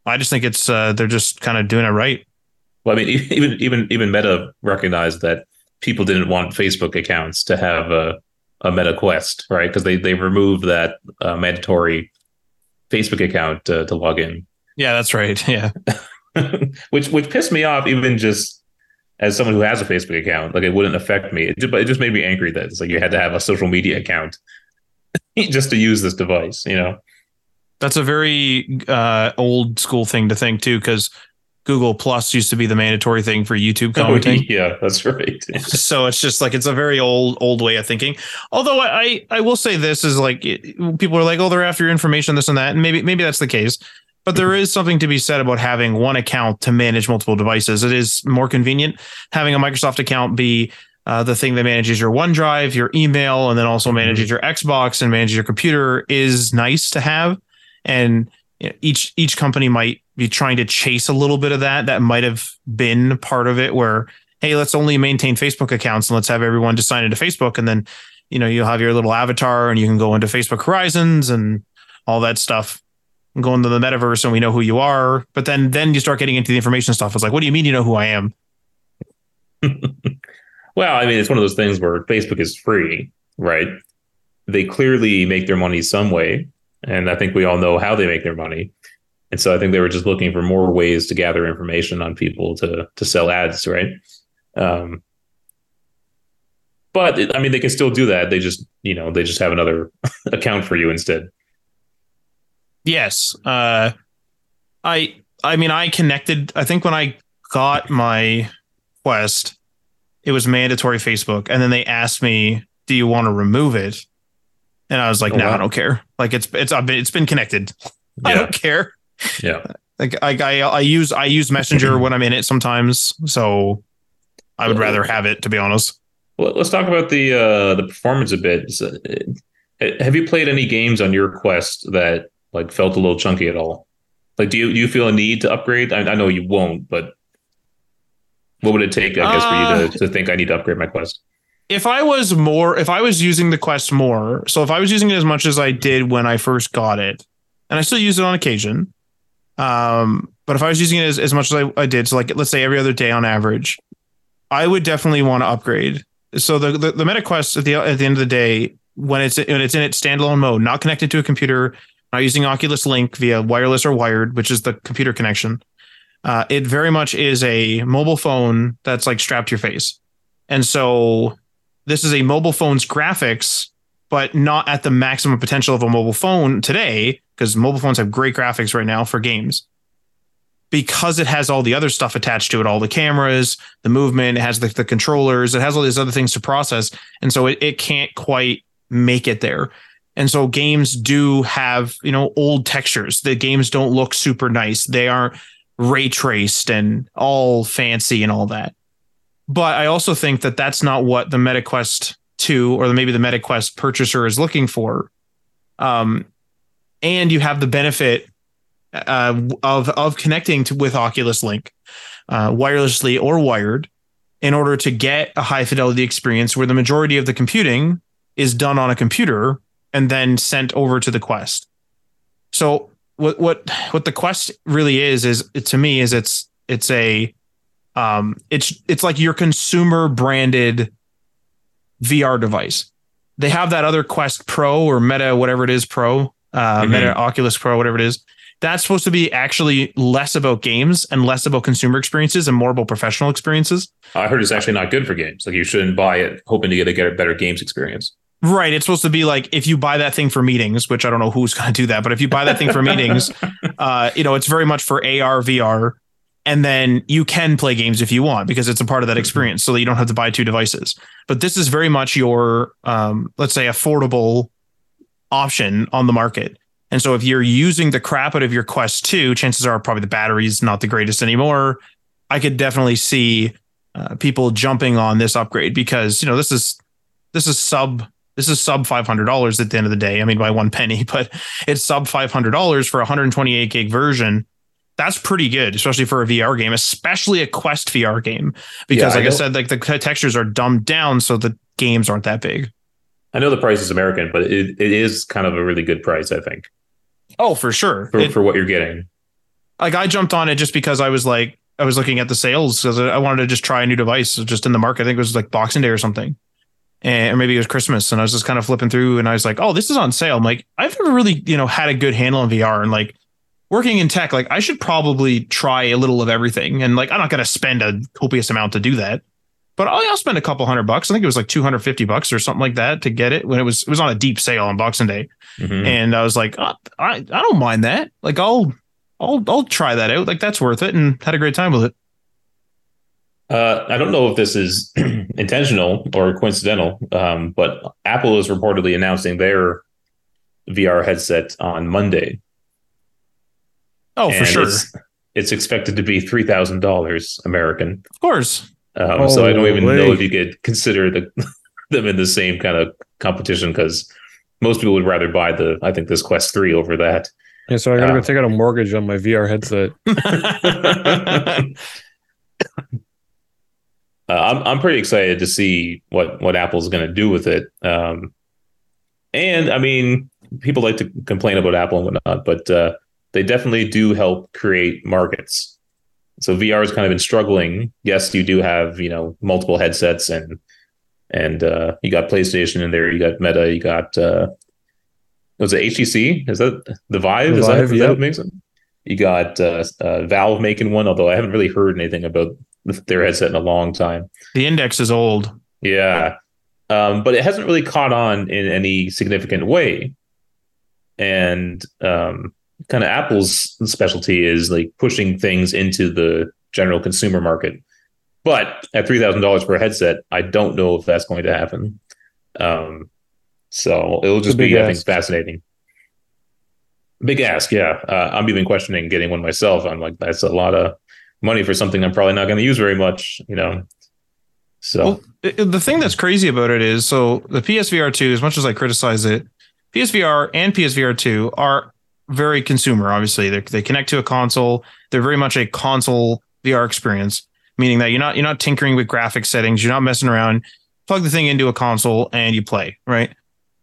think it's they're just kind of doing it right. Well, I mean, even Meta recognized that people didn't want Facebook accounts to have a Meta Quest, right? Because they removed that mandatory Facebook account to log in. Yeah, that's right. Yeah. which pissed me off, even just as someone who has a Facebook account. Like it wouldn't affect me, but it just made me angry that it's like you had to have a social media account just to use this device. That's a very old school thing to think too, because Google Plus used to be the mandatory thing for YouTube commenting. Oh, yeah, that's right. So it's just like it's a very old way of thinking. Although I will say this is like people are like, oh, they're after your information, this and that, and maybe that's the case. But there is something to be said about having one account to manage multiple devices. It is more convenient having a Microsoft account be the thing that manages your OneDrive, your email, and then also manages your Xbox and manages your computer is nice to have. And each company might be trying to chase a little bit of that. That might have been part of it where, hey, let's only maintain Facebook accounts and let's have everyone just sign into Facebook. And then, you'll have your little avatar and you can go into Facebook Horizons and all that stuff. Go into the metaverse and we know who you are, but then you start getting into the information stuff. It's like, what do you mean you know who I am? Well, I mean, it's one of those things where Facebook is free, right? They clearly make their money some way. And I think we all know how they make their money. And so I think they were just looking for more ways to gather information on people to sell ads, right? But I mean, they can still do that. They just, they just have another account for you instead. Yes. I mean, I connected, I think when I got my Quest, it was mandatory Facebook. And then they asked me, do you want to remove it? And I was like, no, I don't care. Like it's been connected. Yeah. I don't care. Yeah. Like I use Messenger when I'm in it sometimes. So I would rather have it, to be honest. Well, let's talk about the performance a bit. Have you played any games on your Quest that like felt a little chunky at all? Like, do you feel a need to upgrade? I know you won't, but what would it take, I guess, for you to think I need to upgrade my Quest? If I was using the Quest more, so if I was using it as much as I did when I first got it, and I still use it on occasion, but if I was using it as much as I did, so like, let's say every other day on average, I would definitely want to upgrade. So the Meta Quest at the end of the day, when it's in its standalone mode, not connected to a computer, not using Oculus Link via wireless or wired, which is the computer connection, it very much is a mobile phone that's like strapped to your face. And so this is a mobile phone's graphics, but not at the maximum potential of a mobile phone today, because mobile phones have great graphics right now for games. Because it has all the other stuff attached to it, all the cameras, the movement, it has the controllers, it has all these other things to process. And so it can't quite make it there. And so games do have, old textures. The games don't look super nice. They aren't ray traced and all fancy and all that. But I also think that that's not what the Meta Quest 2 or maybe the Meta Quest purchaser is looking for. And you have the benefit of connecting with Oculus Link wirelessly or wired in order to get a high fidelity experience where the majority of the computing is done on a computer and then sent over to the Quest. So what the Quest really is to me is it's a it's like your consumer branded VR device. They have that other Quest Pro or Meta, whatever it is, Meta Oculus Pro, whatever it is. That's supposed to be actually less about games and less about consumer experiences and more about professional experiences. I heard it's actually not good for games. Like you shouldn't buy it hoping to get a better games experience. Right. It's supposed to be like if you buy that thing for meetings, which I don't know who's going to do that. But if you buy that thing for meetings, it's very much for AR, VR. And then you can play games if you want because it's a part of that experience so that you don't have to buy two devices. But this is very much your, let's say, affordable option on the market. And so if you're using the crap out of your Quest 2, chances are probably the battery's not the greatest anymore. I could definitely see people jumping on this upgrade because, this is sub $500 at the end of the day. I mean, by one penny, but it's sub $500 for a 128 gig version. That's pretty good, especially for a VR game, especially a Quest VR game, because like I said, the textures are dumbed down, so the games aren't that big. I know the price is American, but it is kind of a really good price, I think. Oh, for sure. For what you're getting. Like I jumped on it just because I was looking at the sales because I wanted to just try a new device just in the market. I think it was like Boxing Day or something. Or maybe it was Christmas. And I was just kind of flipping through and I was like, oh, this is on sale. I'm like, I've never really, had a good handle on VR and like, working in tech, like I should probably try a little of everything. And like, I'm not going to spend a copious amount to do that, but I'll spend a couple $100. I think it was like $250 or something like that to get it when it was on a deep sale on Boxing Day. Mm-hmm. And I was like, oh, I don't mind that. Like I'll try that out. Like that's worth it. And had a great time with it. I don't know if this is intentional or coincidental, but Apple is reportedly announcing their VR headset on Monday. Oh, and for sure. It's expected to be $3,000 American. Of course. So I don't even know if you could consider them in the same kind of competition because most people would rather buy this Quest 3 over that. Yeah, so I got to go take out a mortgage on my VR headset. I'm pretty excited to see what Apple's going to do with it. And I mean, people like to complain about Apple and whatnot, but they definitely do help create markets. So VR has kind of been struggling. Yes, you do have, multiple headsets and you got PlayStation in there, you got Meta, you got was it HTC? Is that the Vive? The Vive, is that what makes it? You got Valve making one, although I haven't really heard anything about their headset in a long time. The Index is old. Yeah. But it hasn't really caught on in any significant way. And kind of Apple's specialty is like pushing things into the general consumer market. But at $3,000 for a headset, I don't know if that's going to happen. So it'll just be, I think, fascinating. Big ask, yeah. I'm even questioning getting one myself. I'm like, that's a lot of money for something I'm probably not going to use very much, you know. So well, the thing that's crazy about it is, so the PSVR 2, as much as I criticize it, PSVR and PSVR 2 are very consumer, obviously. They connect to a console. They're very much a console VR experience, meaning that you're not tinkering with graphic settings. You're not messing around. Plug the thing into a console and you play, right?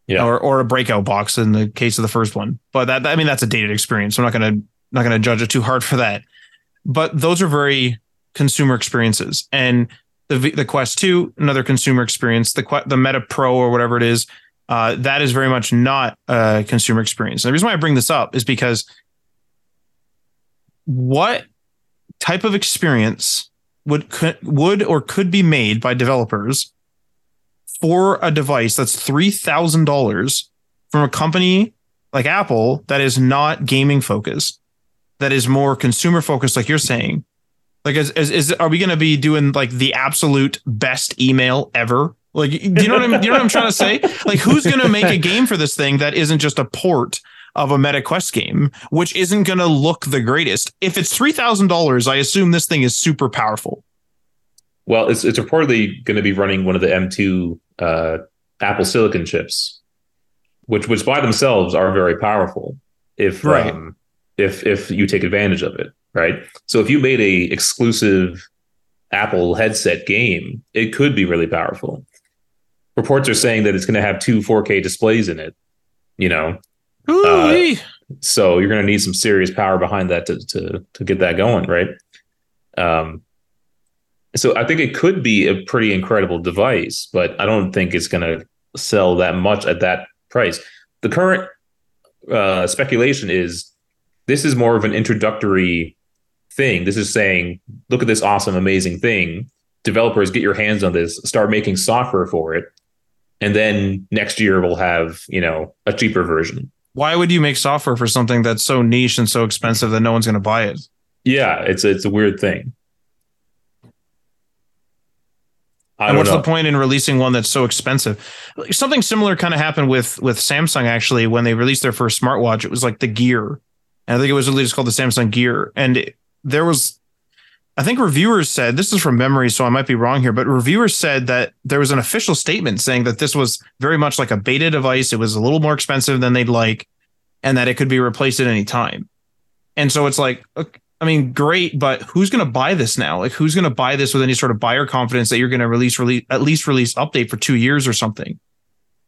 Yeah. Or a breakout box in the case of the first one. But that, I mean, that's a dated experience. So I'm not gonna judge it too hard for that. But those are very consumer experiences. And the Quest 2, another consumer experience. The Meta Pro or whatever it is, that is very much not a consumer experience. And the reason why I bring this up is because what type of experience would or could be made by developers for a device that's $3,000 from a company like Apple that is not gaming focused, that is more consumer focused, like you're saying? Like, are we going to be doing like the absolute best email ever? Like, do you know what I mean? You know what I'm trying to say? Like, who's going to make a game for this thing that isn't just a port of a Meta Quest game, which isn't going to look the greatest? If it's $3,000, I assume this thing is super powerful. Well, it's reportedly going to be running one of the M2 Apple Silicon chips, which by themselves are very powerful if you take advantage of it. Right. So if you made a exclusive Apple headset game, it could be really powerful. Reports are saying that it's going to have two 4K displays in it, you know. So you're going to need some serious power behind that to get that going. Right. So I think it could be a pretty incredible device, but I don't think it's going to sell that much at that price. The current speculation is this is more of an introductory thing. This is saying, look at this awesome, amazing thing. Developers, get your hands on this, start making software for it. And then next year we'll have, you know, a cheaper version. Why would you make software for something that's so niche and so expensive that no one's going to buy it? Yeah, it's a weird thing. And what's the point in releasing one that's so expensive? Something similar kind of happened with Samsung, actually, when they released their first smartwatch. It was like the Gear. And I think it was really just called the Samsung Gear. And I think reviewers said, this is from memory, so I might be wrong here, but reviewers said that there was an official statement saying that this was very much like a beta device. It was a little more expensive than they'd like, and that it could be replaced at any time. And so it's like, I mean, great, but who's going to buy this now? Like, who's going to buy this with any sort of buyer confidence that you're going to at least release update for 2 years or something?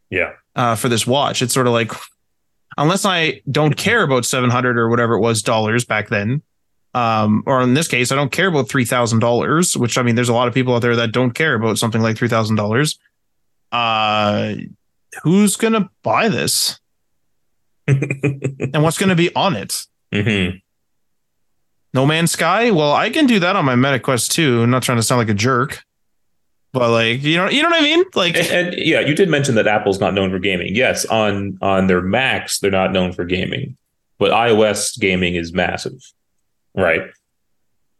Yeah. For this watch, it's sort of like, unless I don't care about $700 or whatever it was dollars back then, or in this case, I don't care about $3,000, which, I mean, there's a lot of people out there that don't care about something like $3,000. Who's going to buy this? And what's going to be on it? Mm-hmm. No Man's Sky? Well, I can do that on my Meta Quest 2. I'm not trying to sound like a jerk. But like, you know what I mean? Like, and yeah, you did mention that Apple's not known for gaming. Yes, on their Macs, they're not known for gaming, but iOS gaming is massive, right?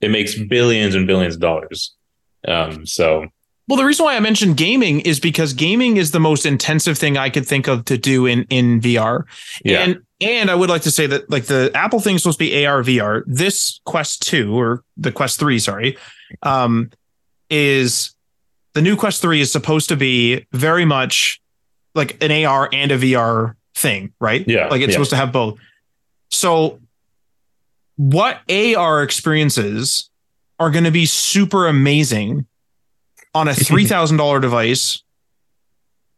It makes billions and billions of dollars. Well, the reason why I mentioned gaming is because gaming is the most intensive thing I could think of to do in VR. Yeah. And I would like to say that like the Apple thing is supposed to be AR, VR. This Quest 2 or the Quest 3, sorry, is... The new Quest 3 is supposed to be very much like an AR and a VR thing, right? Yeah. Like it's supposed to have both. So what AR experiences are going to be super amazing on a $3,000 device?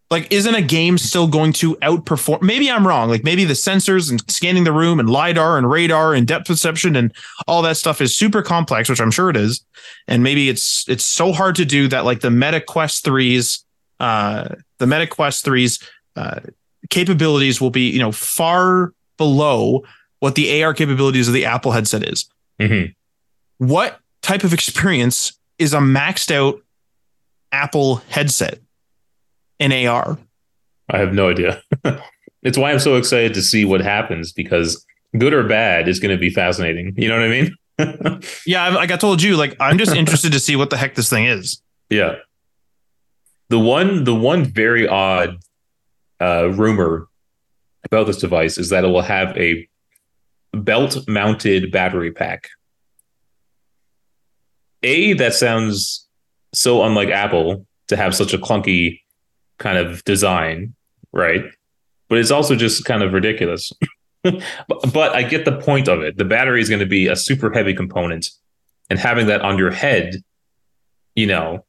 Like, isn't a game still going to outperform? Maybe I'm wrong. Like maybe the sensors and scanning the room and LiDAR and radar and depth perception and all that stuff is super complex, which I'm sure it is. And maybe it's so hard to do that like the Meta Quest 3's capabilities will be, you know, far below what the AR capabilities of the Apple headset is. Mm-hmm. What type of experience is a maxed out Apple headset in AR? I have no idea. It's why I'm so excited to see what happens, because good or bad is going to be fascinating. You know what I mean? Yeah, like I told you, like I'm just interested to see what the heck this thing is. Yeah. The one very odd rumor about this device is that it will have a belt-mounted battery pack. A, that sounds so unlike Apple to have such a clunky kind of design, right? But it's also just kind of ridiculous. But I get the point of it. The battery is going to be a super heavy component, and having that on your head, you know,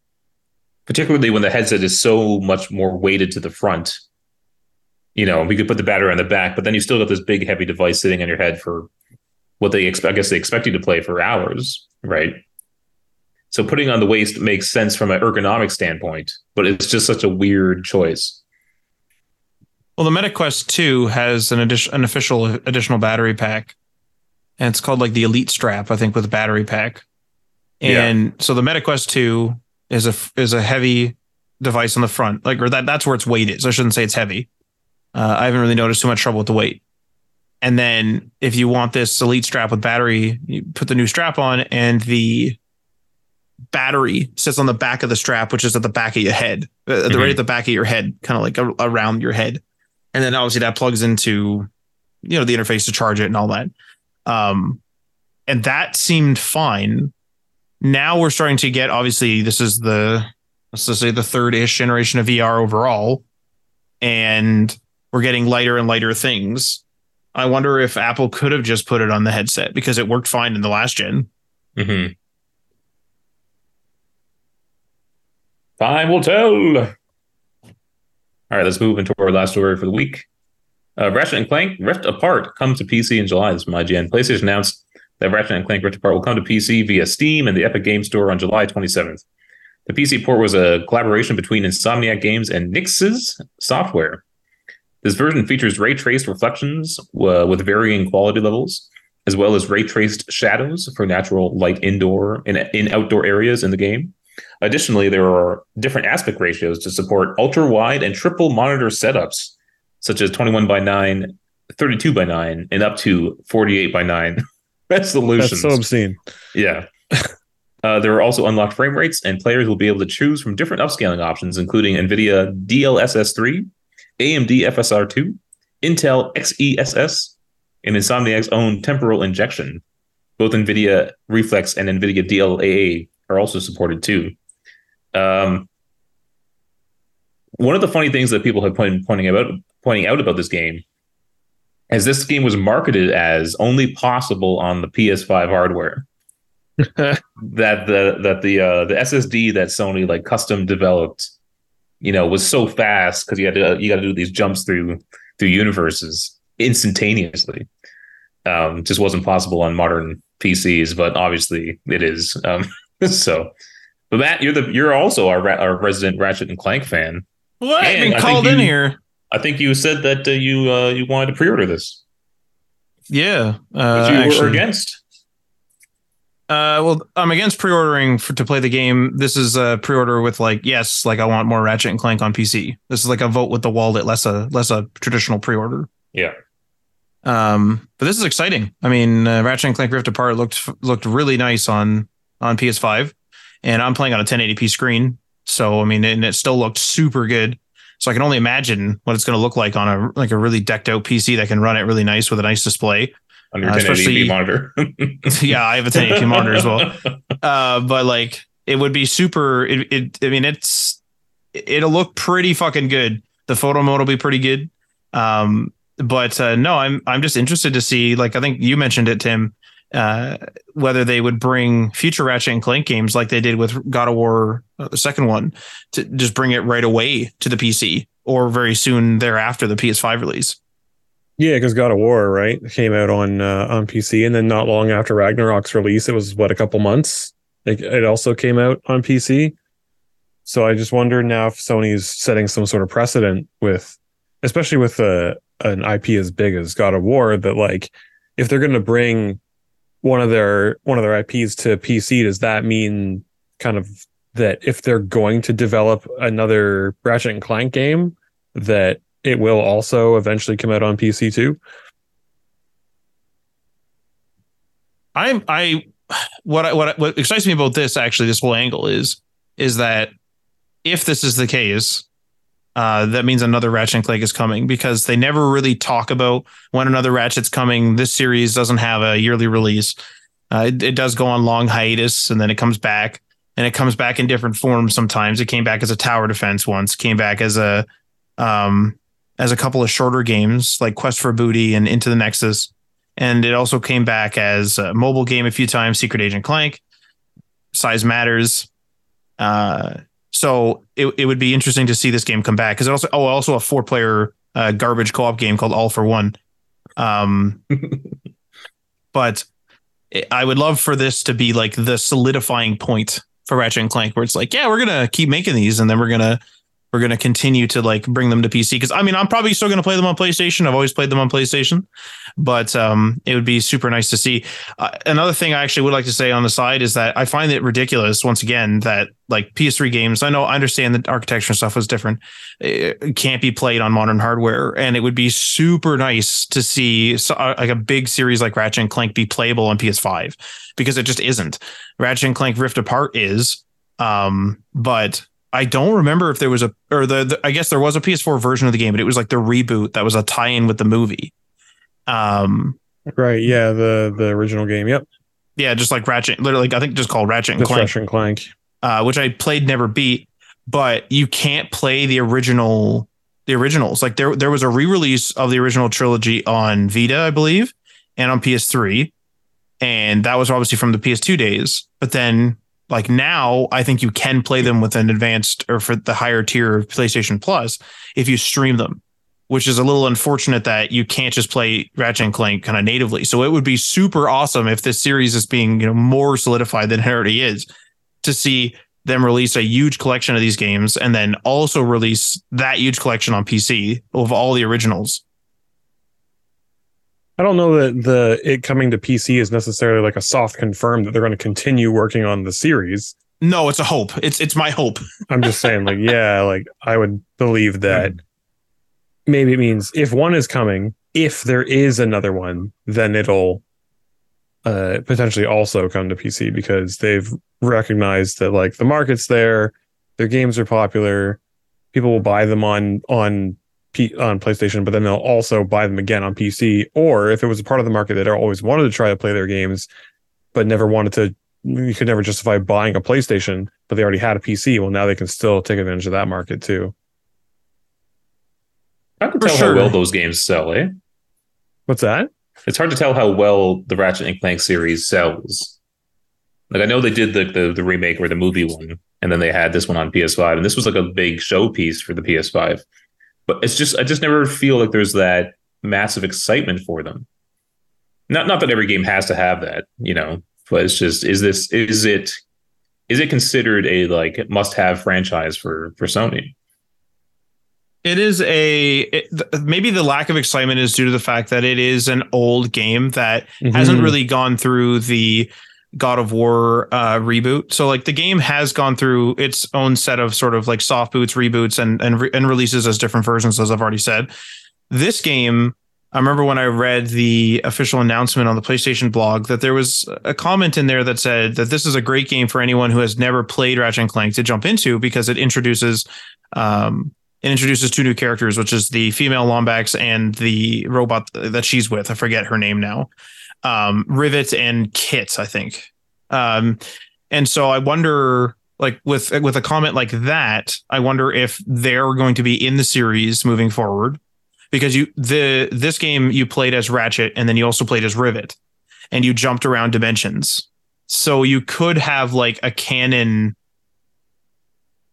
particularly when the headset is so much more weighted to the front, you know, we could put the battery on the back, but then you still got this big heavy device sitting on your head for what they expect. I guess they expect you to play for hours, right? So putting on the waist makes sense from an ergonomic standpoint, but it's just such a weird choice. Well, the Meta Quest 2 has an official additional battery pack, and it's called like the Elite Strap, I think, with a battery pack. And so the Meta Quest 2 is a heavy device on the front, like, or that's where its weight is. I shouldn't say it's heavy. I haven't really noticed too much trouble with the weight. And then if you want this Elite Strap with battery, you put the new strap on, and the battery sits on the back of the strap, which is at the back of your head, mm-hmm. right at the back of your head, kind of like around your head. And then obviously that plugs into, you know, the interface to charge it and all that. And that seemed fine. Now we're starting to get, obviously, this is the third-ish generation of VR overall. And we're getting lighter and lighter things. I wonder if Apple could have just put it on the headset, because it worked fine in the last gen. Mm-hmm. Time will tell. All right, let's move into our last story for the week. Ratchet & Clank Rift Apart comes to PC in July. This is from IGN. PlayStation announced that Ratchet & Clank Rift Apart will come to PC via Steam and the Epic Games Store on July 27th. The PC port was a collaboration between Insomniac Games and Nix's Software. This version features ray-traced reflections with varying quality levels, as well as ray-traced shadows for natural light indoor and in outdoor areas in the game. Additionally, there are different aspect ratios to support ultra-wide and triple monitor setups, such as 21 by 9, 32 by 9, and up to 48 by 9 resolutions. That's so obscene. Yeah. There are also unlocked frame rates, and players will be able to choose from different upscaling options, including NVIDIA DLSS 3, AMD FSR 2, Intel XeSS, and Insomniac's own temporal injection. Both NVIDIA Reflex and NVIDIA DLAA are also supported too. One of the funny things that people have been pointing out about this game is this game was marketed as only possible on the PS5 hardware. that the SSD that Sony like custom developed, you know, was so fast because you got to do these jumps through universes instantaneously. Just wasn't possible on modern PCs, but obviously it is. So, but Matt, you're also our resident Ratchet and Clank fan. What? And I've been called in here. I think you said that you wanted to pre-order this. Yeah, but you were against. Well, I'm against pre-ordering to play the game. This is a pre-order with like, yes, like I want more Ratchet and Clank on PC. This is like a vote with the wallet, less a traditional pre-order. Yeah. But this is exciting. I mean, Ratchet and Clank Rift Apart looked really nice on PS5, and I'm playing on a 1080p screen. So I mean, and it still looked super good. So I can only imagine what it's going to look like on a really decked out PC that can run it really nice with a nice display. On your 1080p monitor. Yeah, I have a 1080p monitor as well. But like, it would be super. It'll look pretty fucking good. The photo mode will be pretty good. But no, I'm just interested to see. Like, I think you mentioned it, Tim. Whether they would bring future Ratchet and Clank games like they did with God of War, the second one, to just bring it right away to the PC or very soon thereafter the PS5 release. Yeah, because God of War, right, came out on PC, and then not long after Ragnarok's release, it was a couple months. It also came out on PC. So I just wonder now if Sony's setting some sort of precedent with especially with an IP as big as God of War, that like if they're going to bring one of their IPs to PC, does that mean kind of that if they're going to develop another Ratchet and Clank game, that it will also eventually come out on PC too? What excites me about this, actually, this whole angle is that if this is the case, that means another Ratchet and Clank is coming, because they never really talk about when another Ratchet's coming. This series doesn't have a yearly release. It does go on long hiatus, and then it comes back, and it comes back in different forms. Sometimes it came back as a tower defense once, came back as a couple of shorter games like Quest for Booty and Into the Nexus. And it also came back as a mobile game a few times, Secret Agent Clank, Size Matters. So it would be interesting to see this game come back, because also a 4-player garbage co-op game called All for One. But I would love for this to be like the solidifying point for Ratchet and Clank, where it's like, yeah, we're gonna keep making these, and then we're gonna continue to like bring them to PC. Because I mean, I'm probably still gonna play them on PlayStation. I've always played them on PlayStation, but it would be super nice to see. Another thing I actually would like to say on the side is that I find it ridiculous once again that like PS3 games, I understand that architecture and stuff was different, it can't be played on modern hardware, and it would be super nice to see like a big series like Ratchet and Clank be playable on PS5, because it just isn't. Ratchet and Clank Rift Apart is, but I don't remember if there was I guess there was a PS4 version of the game, but it was like the reboot that was a tie-in with the movie. Right. Yeah. The original game. Yep. Yeah. Just like Ratchet, literally, I think just called Ratchet and Clank. Ratchet and Clank. Which I played, never beat, but you can't play the originals. Like there was a re-release of the original trilogy on Vita, I believe, and on PS3. And that was obviously from the PS2 days, but then like now I think you can play them with an advanced or for the higher tier of PlayStation Plus if you stream them, which is a little unfortunate that you can't just play Ratchet and Clank kind of natively. So it would be super awesome if this series is being, more solidified than it already is, to see them release a huge collection of these games and then also release that huge collection on PC of all the originals. I don't know that it coming to PC is necessarily like a soft confirm that they're going to continue working on the series. No, it's a hope. It's my hope. I'm just saying, like, yeah, like I would believe that. Maybe it means if one is coming, if there is another one, then it'll potentially also come to PC, because they've recognized that like the market's there, their games are popular, people will buy them on PlayStation, but then they'll also buy them again on PC. Or if it was a part of the market that I always wanted to try to play their games, but never wanted to, you could never justify buying a PlayStation, but they already had a PC. Well, now they can still take advantage of that market too. Hard to tell how well those games sell, eh? What's that? It's hard to tell how well the Ratchet and Clank series sells. Like I know they did the remake or the movie one, and then they had this one on PS5, and this was like a big showpiece for the PS5. But it's just, I just never feel like there's that massive excitement for them. Not that every game has to have that, but it's just, is it considered a like must-have franchise for Sony? It is maybe the lack of excitement is due to the fact that it is an old game that hasn't really gone through the God of War reboot. So like the game has gone through its own set of sort of like soft boots, reboots, and releases as different versions, as I've already said. This game, I remember when I read the official announcement on the PlayStation blog that there was a comment in there that said that this is a great game for anyone who has never played Ratchet and Clank to jump into, because it introduces... It introduces two new characters, which is the female Lombax and the robot that she's with. I forget her name now. Rivet and Kit, I think. And so I wonder, like with a comment like that, I wonder if they're going to be in the series moving forward, because this game you played as Ratchet and then you also played as Rivet, and you jumped around dimensions. So you could have like a canon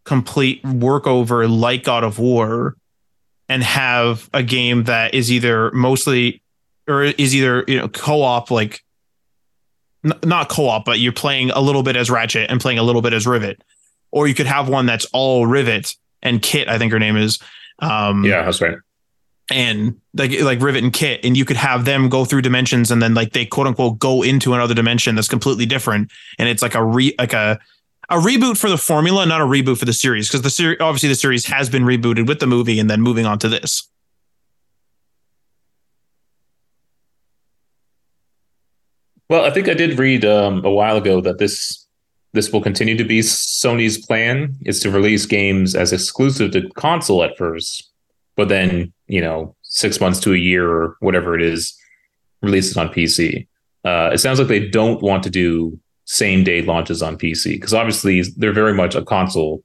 complete workover like God of War, and have a game that is either co-op, like not co-op, but you're playing a little bit as Ratchet and playing a little bit as Rivet, or you could have one that's all Rivet and Kit, I think her name is. Yeah, that's right. and like Rivet and Kit, and you could have them go through dimensions, and then like they quote unquote go into another dimension that's completely different, and it's like a reboot for the formula, not a reboot for the series, because the series, obviously the series has been rebooted with the movie and then moving on to this. Well, I think I did read a while ago that this will continue to be Sony's plan, is to release games as exclusive to console at first, but then, 6 months to a year or whatever it is, release it on PC. It sounds like they don't want to do same day launches on PC, because obviously they're very much a console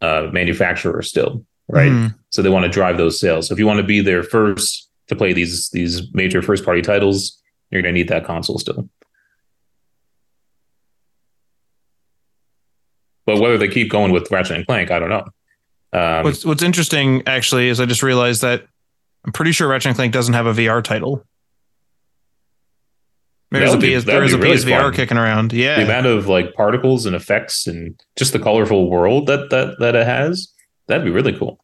manufacturer still, right? Mm. So they want to drive those sales. So if you want to be there first to play these major first party titles, you're going to need that console still. But whether they keep going with Ratchet and Clank, I don't know. What's interesting, actually, is I just realized that I'm pretty sure Ratchet and Clank doesn't have a VR title. There is a PSVR really kicking around. Yeah. The amount of particles and effects and just the colorful world that it has, that'd be really cool.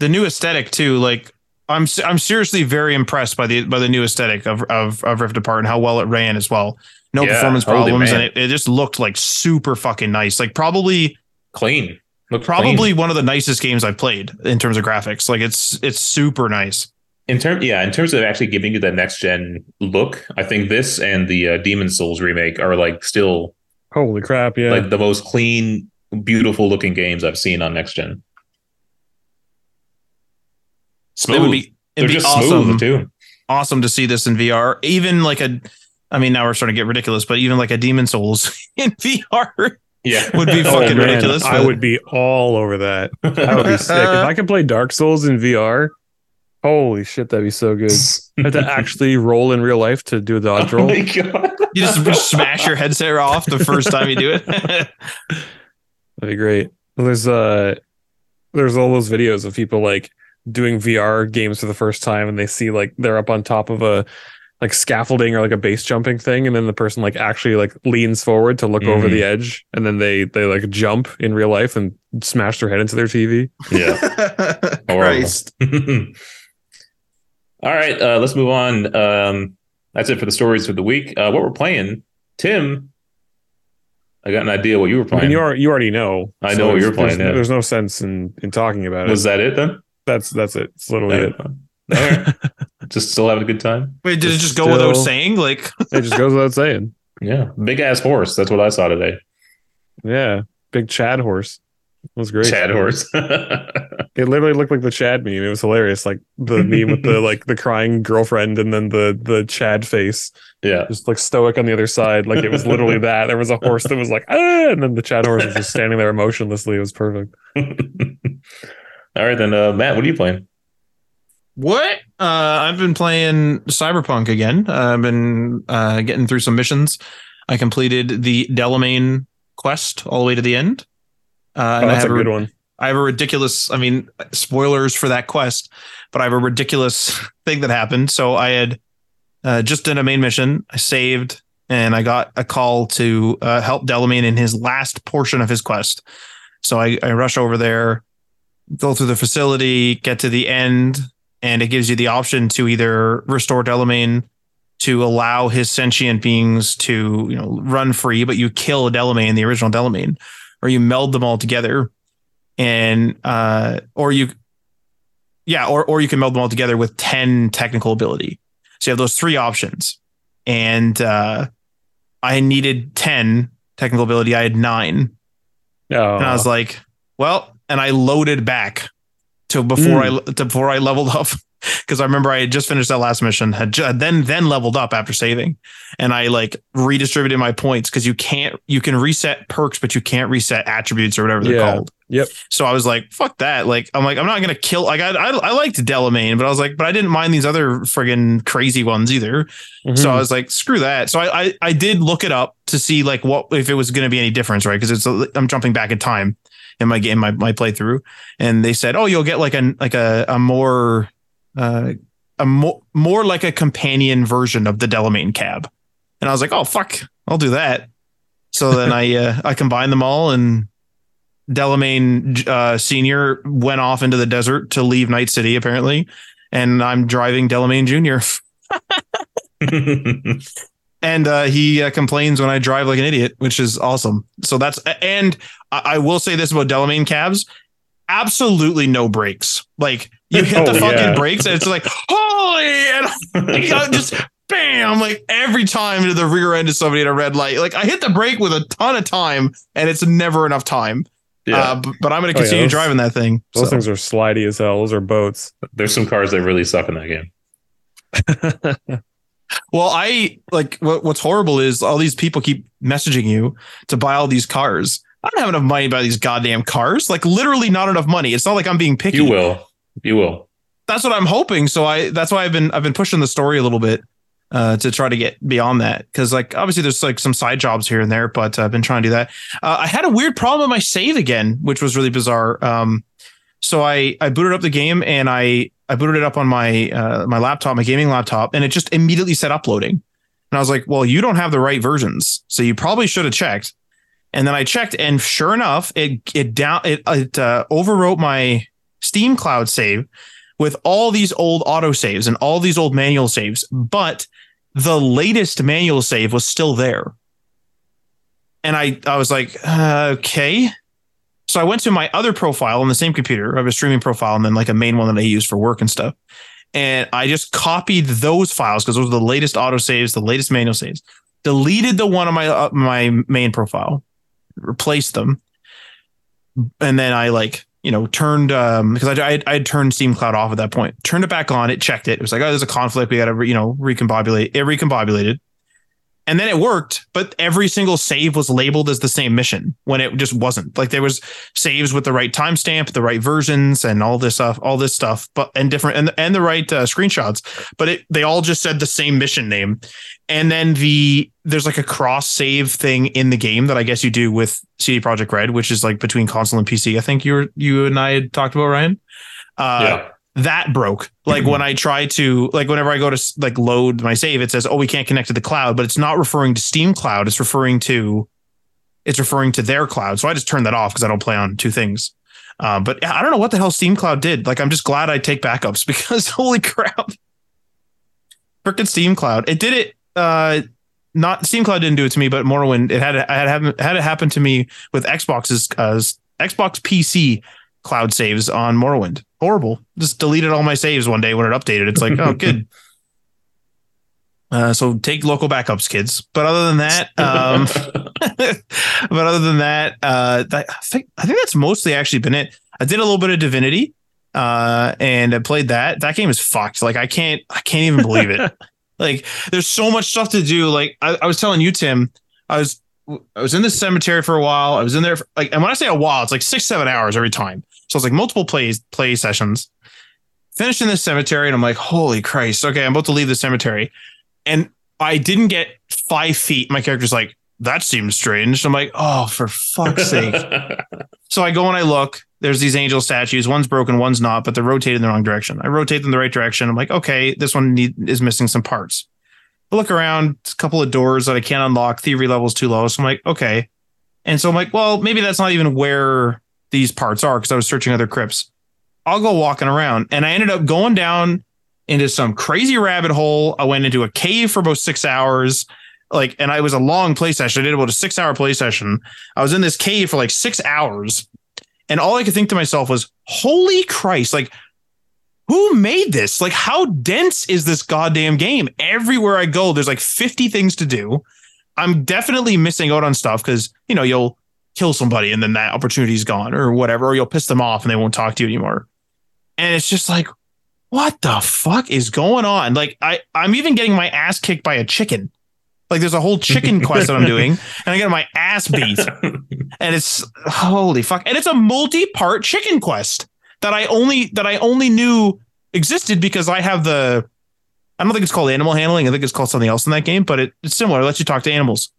The new aesthetic too, I'm seriously very impressed by the new aesthetic of Rift Apart and how well it ran as well. Performance problems, and it just looked like super fucking nice. Probably clean. Probably clean. One of the nicest games I've played in terms of graphics. It's super nice. In terms of actually giving you that next gen look, I think this and the Demon's Souls remake are still holy crap, yeah, the most clean, beautiful looking games I've seen on next gen. Smooth. It'd be awesome too. Awesome to see this in VR. Even now we're starting to get ridiculous, but even a Demon Souls in VR, would be fucking ridiculous. I would be all over that. I would be sick if I could play Dark Souls in VR. Holy shit, that'd be so good. I have to actually roll in real life to do the dodge roll. My God. You just smash your headset off the first time you do it. That'd be great. There's all those videos of people doing VR games for the first time, and they see they're up on top of a scaffolding or a base jumping thing, and then the person actually leans forward to look over the edge, and then they jump in real life and smash their head into their TV. Yeah. Christ. All right, let's move on. That's it for the stories for the week. What we're playing, Tim, I got an idea what you were playing. I mean, you already know. I know what you're playing. There's no sense in talking about it. Was that it then? That's it. It's literally it. Right. Just still having a good time. Wait, did it just go without saying? It just goes without saying. Yeah, big ass horse. That's what I saw today. Yeah, big Chad horse. That was great. Chad horse. It literally looked like the Chad meme. It was hilarious. The meme with the the crying girlfriend and then the Chad face. Yeah, just stoic on the other side. It was literally that. There was a horse that was ah, and then the Chad horse was just standing there emotionlessly. It was perfect. All right, then, Matt, what are you playing? What? I've been playing Cyberpunk again. I've been getting through some missions. I completed the Delamain quest all the way to the end. That's a good one. I have a ridiculous, spoilers for that quest, but I have a ridiculous thing that happened. So I had just done a main mission. I saved, and I got a call to help Delamain in his last portion of his quest. So I rush over there, go through the facility, get to the end, and it gives you the option to either restore Delamain to allow his sentient beings to, run free, but you kill Delamain, the original Delamain, or you meld them all together, and or you can meld them all together with 10 technical ability. So you have those three options, and I needed 10 technical ability. I had 9, and I was like, well. And I loaded back to before I leveled up, because I remember I had just finished that last mission, then leveled up after saving, and I redistributed my points, because you can reset perks, but you can't reset attributes or whatever they're called. Yep. So I was like, fuck that. I'm not gonna kill. I liked Delamain, but I was but I didn't mind these other friggin' crazy ones either. Mm-hmm. So I was like, screw that. So I did look it up to see what if it was gonna be any difference, right? Because I'm jumping back in time in my game, my playthrough, and they said, oh, you'll get a more companion version of the Delamain cab, and I was like, oh fuck, I'll do that. So then I combined them all, and Delamain Sr. went off into the desert to leave Night City, apparently. And I'm driving Delamain Jr. And he complains when I drive like an idiot, which is awesome. So that's, and I will say this about Delamain cabs. Absolutely no brakes. Like you hit the fucking brakes and it's like, holy, and I just bam, like every time to the rear end of somebody at a red light. Like I hit the brake with a ton of time and it's never enough time. Yeah. But I'm going to continue driving that thing. Those things are slidey as hell. Those are boats. There's some cars that really suck in that game. Well, I like what's horrible is all these people keep messaging you to buy all these cars. I don't have enough money to buy these goddamn cars. Like literally not enough money. It's not like I'm being picky. You will. That's what I'm hoping. So that's why I've been pushing the story a little bit to try to get beyond that. Cause like, obviously there's like some side jobs here and there, but I've been trying to do that. I had a weird problem with my save again, which was really bizarre. So I booted up the game and I booted it up on my my laptop, my gaming laptop, and it just immediately said uploading. And I was like, well, you don't have the right versions, so you probably should have checked. And then I checked, and sure enough, it overwrote my Steam Cloud save with all these old auto saves and all these old manual saves, but the latest manual save was still there. And I was like, okay. So I went to my other profile on the same computer. I have a streaming profile and then like a main one that I use for work and stuff. And I just copied those files because those were the latest auto saves, the latest manual saves. Deleted the one on my main profile, replaced them, and then I like turned because I had turned Steam Cloud off at that point. Turned it back on. It checked it. It was like, oh, there's a conflict. We got to recombobulate. It recombobulated. And then it worked, but every single save was labeled as the same mission when it just wasn't. Like there was saves with the right timestamp, the right versions, and all this stuff, and the right screenshots. But they all just said the same mission name. And then there's like a cross save thing in the game that I guess you do with CD Projekt Red, which is like between console and PC. I think you and I had talked about, Ryan. Yeah. That broke. Like when I try to, like whenever I go to like load my save, it says, oh, we can't connect to the cloud, but it's not referring to Steam Cloud. It's referring to their cloud. So I just turned that off because I don't play on two things. But I don't know what the hell Steam Cloud did. Like, I'm just glad I take backups because holy crap. Frickin' Steam Cloud. It did it. Not Steam Cloud didn't do it to me, but Morrowind, I had it happen to me with Xbox's, Xbox PC cloud saves on Morrowind. Horrible. Just deleted all my saves one day when it updated. It's like, oh, good. So take local backups, kids. But other than that, I think that's mostly actually been it. I did a little bit of Divinity, and I played that. That game is fucked. Like I can't even believe it. Like there's so much stuff to do. Like I was telling you, Tim, I was in this cemetery for a while. I was in there for, like, and when I say a while, it's like 6-7 hours every time. So it's like multiple play sessions. Finished in this cemetery and I'm like, holy Christ. Okay, I'm about to leave the cemetery. And I didn't get 5 feet. My character's like, that seems strange. I'm like, oh, for fuck's sake. So I go and I look. There's these angel statues. One's broken, one's not, but they're rotated in the wrong direction. I rotate them the right direction. I'm like, okay, this one is missing some parts. I look around. It's a couple of doors that I can't unlock. Thievery level's too low. So I'm like, okay. And so I'm like, well, maybe that's not even where these parts are, because I was searching other crypts. I'll go walking around, and I ended up going down into some crazy rabbit hole. I went into a cave for about 6 hours, like, and I was a long play session. I did about a 6 hour play session. I was in this cave for like 6 hours, and all I could think to myself was, holy Christ, like, who made this? Like, how dense is this goddamn game? Everywhere I go, there's like 50 things to do. I'm definitely missing out on stuff because, you'll kill somebody and then that opportunity is gone or whatever, or you'll piss them off and they won't talk to you anymore. And it's just like, what the fuck is going on? Like I'm even getting my ass kicked by a chicken. Like there's a whole chicken quest that I'm doing and I get my ass beat, and it's holy fuck. And it's a multi-part chicken quest that I only knew existed because I don't think it's called animal handling. I think it's called something else in that game, but it's similar. It lets you talk to animals.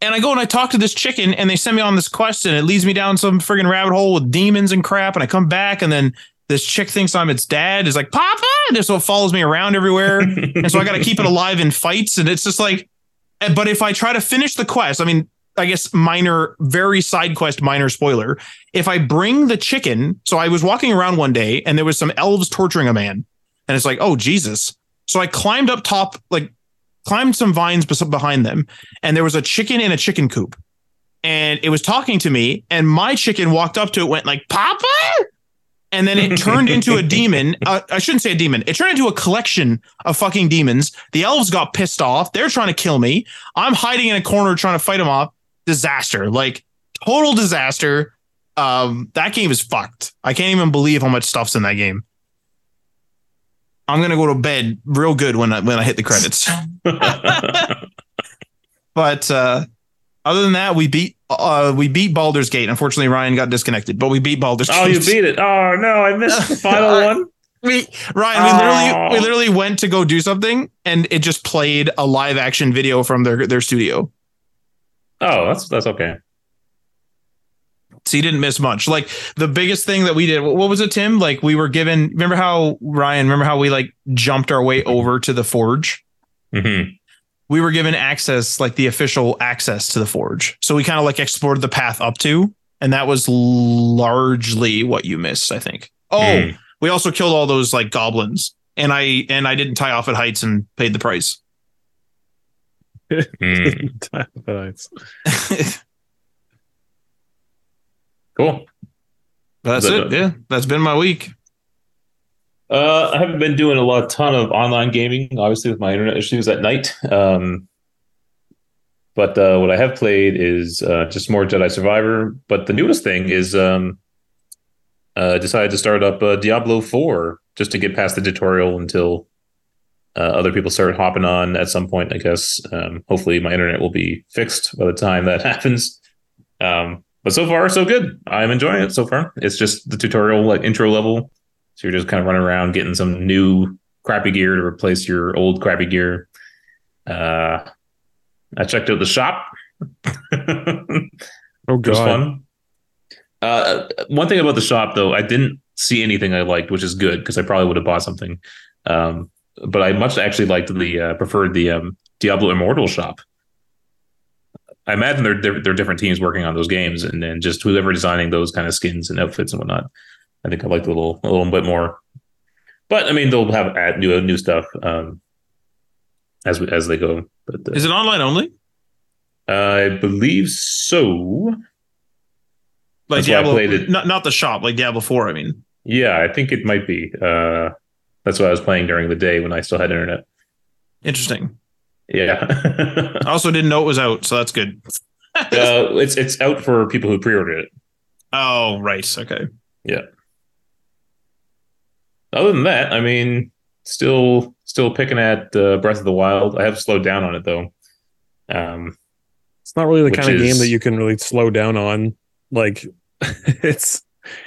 And I go and I talk to this chicken and they send me on this quest and it leads me down some friggin' rabbit hole with demons and crap. And I come back and then this chick thinks I'm its dad. Is like, Papa! And so it follows me around everywhere. And so I got to keep it alive in fights. And it's just like, but if I try to finish the quest, I mean, I guess, minor, very side quest, minor spoiler. If I bring the chicken, so I was walking around one day and there was some elves torturing a man, and it's like, oh, Jesus. So I climbed up top, like climbed some vines behind them, and there was a chicken in a chicken coop, and it was talking to me, and my chicken walked up to it, went like, Papa? And then it turned into a demon. I shouldn't say a demon. It turned into a collection of fucking demons. The elves got pissed off. They're trying to kill me. I'm hiding in a corner trying to fight them off. Disaster. Like, total disaster. That game is fucked. I can't even believe how much stuff's in that game. I'm going to go to bed real good when I hit the credits. But other than that, we beat Baldur's Gate. Unfortunately, Ryan got disconnected, but we beat Baldur's Gate. Oh, you beat it. Oh, no, I missed the final one. We literally went to go do something, and it just played a live action video from their studio. Oh, that's okay. So you didn't miss much. Like, the biggest thing that we did, what was it, Tim? Like, we were given, remember how we like jumped our way over to the Forge? Mm-hmm. We were given access, like the official access to the Forge. So we kind of like explored the path up to, and that was largely what you missed, I think. Oh, We also killed all those like goblins, and I didn't tie off at heights and paid the price. Cool. But that's it. Yeah, that's been my week. I haven't been doing a ton of online gaming, obviously, with my internet issues at night. But what I have played is just more Jedi Survivor. But the newest thing is decided to start up Diablo 4 just to get past the tutorial until other people start hopping on at some point, I guess. Hopefully my internet will be fixed by the time that happens. But so far, so good. I'm enjoying it so far. It's just the tutorial, like intro level. So you're just kind of running around getting some new crappy gear to replace your old crappy gear. I checked out the shop. Oh, God. It was fun. One thing about the shop, though, I didn't see anything I liked, which is good because I probably would have bought something. But I much actually liked preferred the Diablo Immortal shop. I imagine they're different teams working on those games, and then just whoever designing those kind of skins and outfits and whatnot. I think I liked a little bit more, but I mean they'll have new stuff as they go. But is it online only? I believe so. Like Diablo, I played it. Not the shop, like Diablo 4. I mean, yeah, I think it might be. That's what I was playing during the day when I still had internet. Interesting. Yeah. I also didn't know it was out, so that's good. It's out for people who pre-ordered it. Oh, right. Okay. Yeah. Other than that, I mean, still picking at Breath of the Wild. I have slowed down on it, though. It's not really the kind of game that you can really slow down on. Like, it's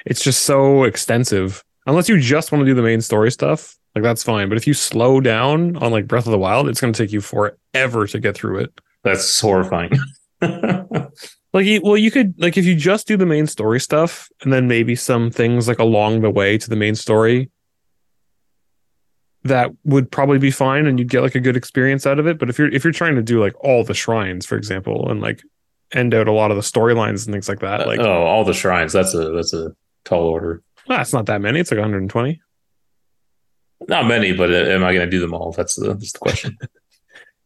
just so extensive. Unless you just want to do the main story stuff, like, that's fine. But if you slow down on, like, Breath of the Wild, it's going to take you forever to get through it. That's horrifying. You could, like, if you just do the main story stuff and then maybe some things, like, along the way to the main story, that would probably be fine and you'd get, like, a good experience out of it. But if you're trying to do, like, all the shrines, for example, and, like, end out a lot of the storylines and things like that. Like, all the shrines. That's a tall order. Well, it's not that many. It's like 120. Not many, but am I going to do them all? That's the question.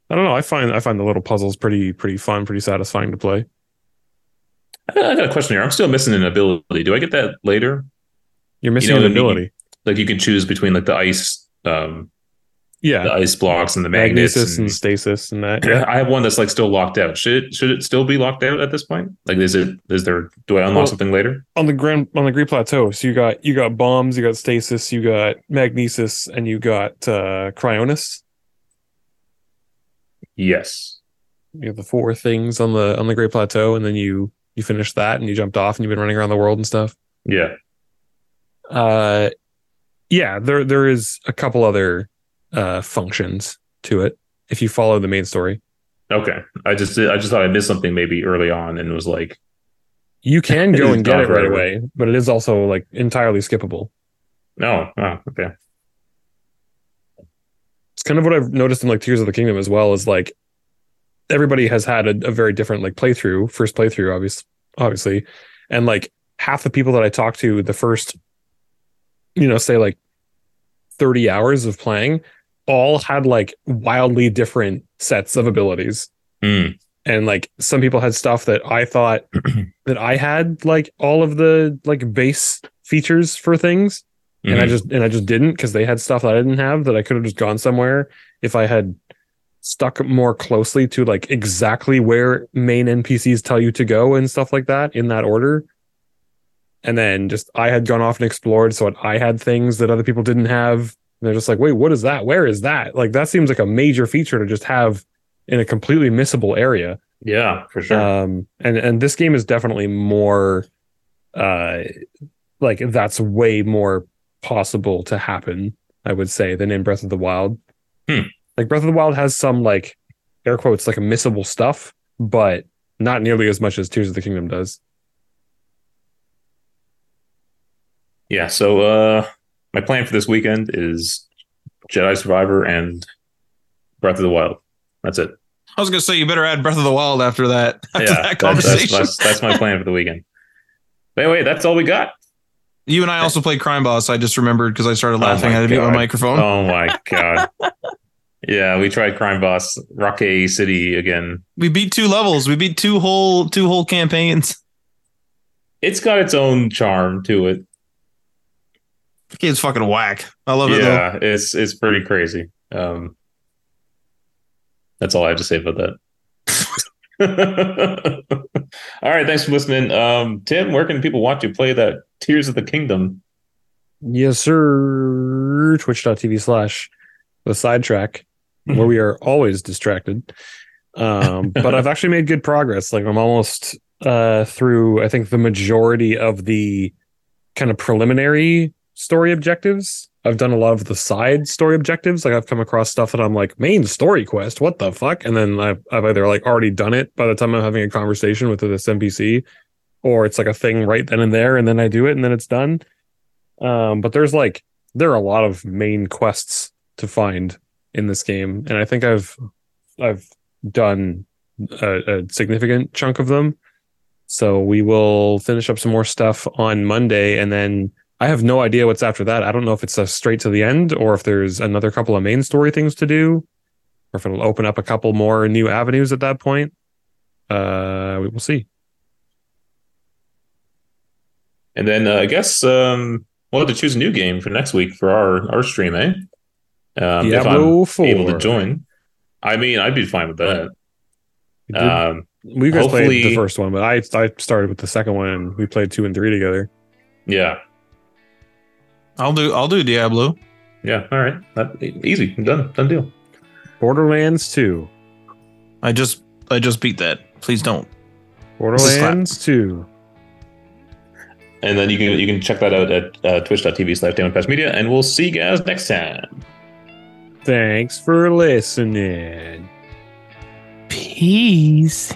I don't know. I find the little puzzles pretty fun, pretty satisfying to play. I got a question here. I'm still missing an ability. Do I get that later? You're missing an ability. You can choose between like the ice, the ice blocks and the magnets and stasis and that. Yeah. I have one that's like still locked out. Should it still be locked out at this point? Like, is there? Do I unlock something later on the Great Plateau? So you got bombs, you got stasis, you got magnesis, and you got cryonis. Yes, you have the four things on the Great Plateau, and then you finished that and you jumped off and you've been running around the world and stuff. Yeah. Yeah, there is a couple other functions to it if you follow the main story. Okay. I just thought I missed something maybe early on and was like, you can go and get it right away, but it is also like entirely skippable. No. Oh, okay. It's kind of what I've noticed in like Tears of the Kingdom as well, is like everybody has had a very different like playthrough, first playthrough, obviously. And like half the people that I talked to, the first, you know, say like 30 hours of playing, all had like wildly different sets of abilities. Mm. And like some people had stuff that I thought that I had like all of the like base features for things. Mm-hmm. And I just didn't, because they had stuff that I didn't have that I could have just gone somewhere if I had stuck more closely to like exactly where main NPCs tell you to go and stuff like that in that order. And then just I had gone off and explored. So I had things that other people didn't have. And they're just like, wait, what is that? Where is that? Like, that seems like a major feature to just have in a completely missable area. Yeah, for sure. And this game is definitely more like that's way more possible to happen, I would say, than in Breath of the Wild. Hmm. Like Breath of the Wild has some like air quotes, like a missable stuff, but not nearly as much as Tears of the Kingdom does. Yeah. So my plan for this weekend is Jedi Survivor and Breath of the Wild. That's it. I was going to say, you better add Breath of the Wild after that. That conversation. That's my plan for the weekend. But anyway, that's all we got. You and I also played Crime Boss. I just remembered because I started laughing. I had to mute my microphone. Oh, my God. Yeah, we tried Crime Boss, Rocky City again. We beat two levels. We beat two whole campaigns. It's got its own charm to it. The game's fucking whack. I love it, though. Yeah, it's pretty crazy. That's all I have to say about that. All right, thanks for listening. Tim, where can people watch you play that Tears of the Kingdom? Yes, sir. Twitch.tv/thesidetrack, where we are always distracted. But I've actually made good progress. Like, I'm almost through, I think, the majority of the kind of preliminary story objectives. I've done a lot of the side story objectives. Like, I've come across stuff that I'm like, main story quest, what the fuck? And then I've either like already done it by the time I'm having a conversation with this NPC, or it's like a thing right then and there, and then I do it, and then it's done. But there are a lot of main quests to find in this game, and I think I've done a significant chunk of them. So we will finish up some more stuff on Monday, and then I have no idea what's after that. I don't know if it's straight to the end, or if there's another couple of main story things to do, or if it'll open up a couple more new avenues at that point. We will see. And then I guess we'll have to choose a new game for next week for our stream, eh? Diablo if I'm 4. Able to join. I mean, I'd be fine with that. We guys played the first one, but I started with the second one, and we played 2 and 3 together. Yeah. I'll do Diablo. Yeah, all right. Easy. Done deal. Borderlands 2. I just beat that. Please don't. Borderlands 2. And then you can check that out at twitch.tv/DamonPassMedia, and we'll see you guys next time. Thanks for listening. Peace.